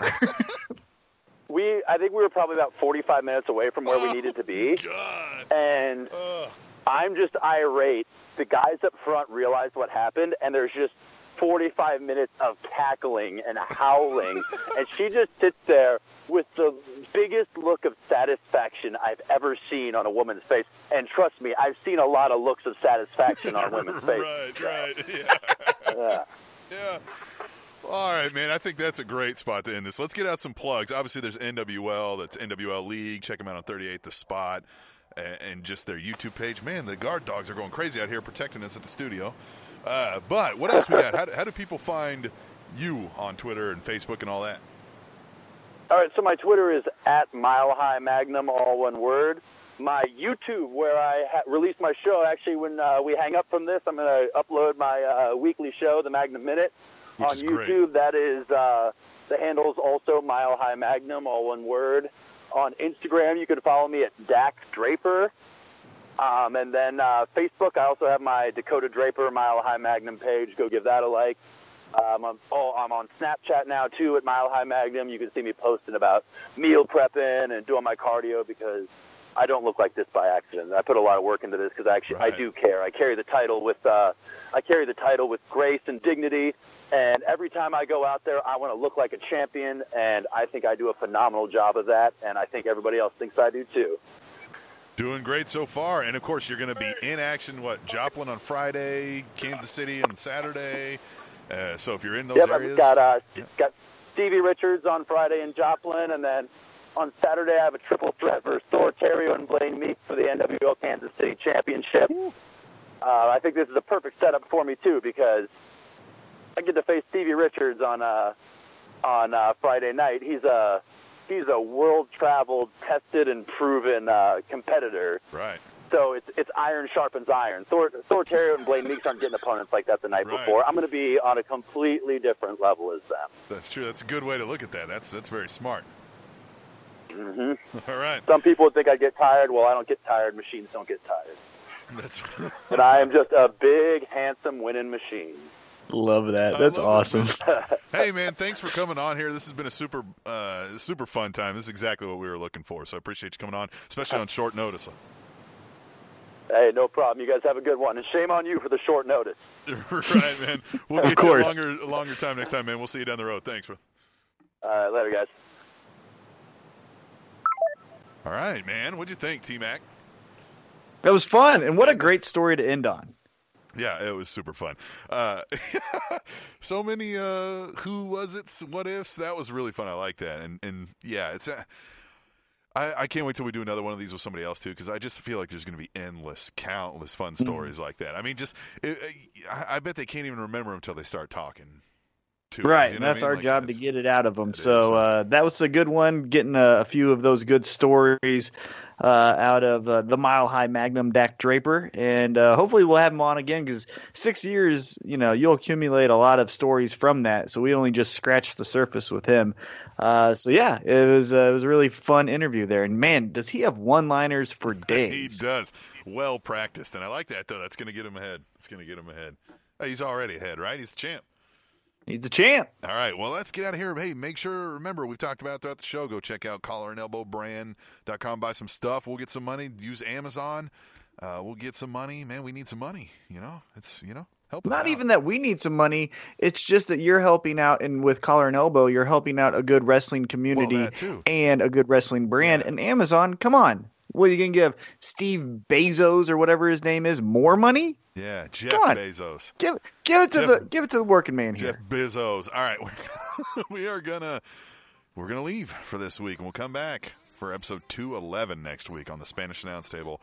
We, I think we were probably about forty-five minutes away from where oh, we needed to be. God. And Ugh. I'm just irate. The guys up front realized what happened, and there's just forty-five minutes of cackling and howling, and she just sits there with the biggest look of satisfaction I've ever seen on a woman's face. And trust me, I've seen a lot of looks of satisfaction on women's face. Right, right, yeah. yeah. yeah. All right, man, I think that's a great spot to end this. Let's get out some plugs. Obviously, there's N W L. That's N W L League. Check them out on thirty-eight The Spot and just their YouTube page. Man, the guard dogs are going crazy out here protecting us at the studio. Uh, but what else we got? How do, how do people find you on Twitter and Facebook and all that? All right, so my Twitter is at Mile High Magnum, all one word. My YouTube, where I ha- release my show, actually, when uh, we hang up from this, I'm going to upload my uh, weekly show, The Magnum Minute, which on YouTube. Great. That is uh, the handle's also Mile High Magnum, all one word. On Instagram, you can follow me at Dak Draper. Um, and then uh, Facebook, I also have my Dakota Draper Mile High Magnum page. Go give that a like. Um, I'm, oh, I'm on Snapchat now, too, at Mile High Magnum. You can see me posting about meal prepping and doing my cardio because I don't look like this by accident. I put a lot of work into this because I actually right. I do care. I carry the title with uh, I carry the title with grace and dignity. And every time I go out there, I want to look like a champion. And I think I do a phenomenal job of that. And I think everybody else thinks I do, too. Doing great so far. And, of course, you're going to be in action, what, Joplin on Friday, Kansas City on Saturday. Uh, so if you're in those yep, areas. I've got, uh, yeah, I've got Stevie Richards on Friday in Joplin. And then on Saturday I have a triple threat versus Thor, Terrio, and Blaine Meek for the N W L Kansas City Championship. Uh, I think this is a perfect setup for me, too, because I get to face Stevie Richards on uh, on uh, Friday night. He's a... Uh, He's a world-traveled, tested, and proven uh, competitor. Right. So it's it's iron sharpens iron. Thor, Thor Terrio and Blaine Meeks aren't getting opponents like that the night right. before. I'm going to be on a completely different level as them. That's true. That's a good way to look at that. That's that's very smart. Mm-hmm. All right. Some people would think I get tired. Well, I don't get tired. Machines don't get tired. That's right. And I am just a big, handsome, winning machine. Love that. That's love awesome. That. Hey, man, thanks for coming on here. This has been a super uh, super fun time. This is exactly what we were looking for, so I appreciate you coming on, especially on short notice. Hey, no problem. You guys have a good one, and shame on you for the short notice. Right, man. We'll get you a longer, longer time next time, man. We'll see you down the road. Thanks, bro. All right, later, guys. All right, man. What'd you think, T-Mac? That was fun, and what a great story to end on. Yeah, it was super fun. Uh, so many uh, who was it, what ifs. That was really fun. I like that. And and yeah, it's. Uh, I, I can't wait till we do another one of these with somebody else too, because I just feel like there's going to be endless, countless fun stories mm-hmm. like that. I mean, just it, I, I bet they can't even remember them until they start talking. To right, us, you know and that's I mean? our like, job that's, to get it out of them. So uh, that was a good one. Getting a, a few of those good stories. Uh, out of uh, the Mile High Magnum, Dak Draper, and uh, hopefully we'll have him on again because six years, you know, you'll accumulate a lot of stories from that. So we only just scratched the surface with him. Uh, so yeah, it was uh, it was a really fun interview there. And man, does he have one-liners for days? He does. Well practiced, and I like that though. That's going to get him ahead. It's going to get him ahead. Oh, he's already ahead, right? He's the champ. He's a champ. All right, well, let's get out of here. Hey, make sure, remember, we've talked about it throughout the show. Go check out collar and elbow brand dot com. Buy some stuff. We'll get some money. Use Amazon. Uh, we'll get some money. Man, we need some money. You know, it's, you know, help us out. Not even that we need some money. It's just that you're helping out, and with Collar and Elbow, you're helping out a good wrestling community well, that too. And a good wrestling brand. Yeah. And Amazon, come on. What, are you going to give Steve Bezos or whatever his name is more money? Yeah, Jeff Bezos. Give, give it to Jeff, the give it to the working man here. Jeff Bezos. All right, we're, we are gonna we're gonna leave for this week, and we'll come back for episode two eleven next week on the Spanish Announce Table,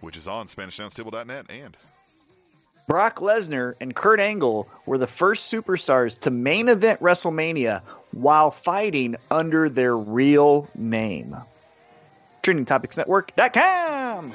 which is on Spanish Announce Table dot net. And Brock Lesnar and Kurt Angle were the first superstars to main event WrestleMania while fighting under their real name. Trending Topics Network dot com.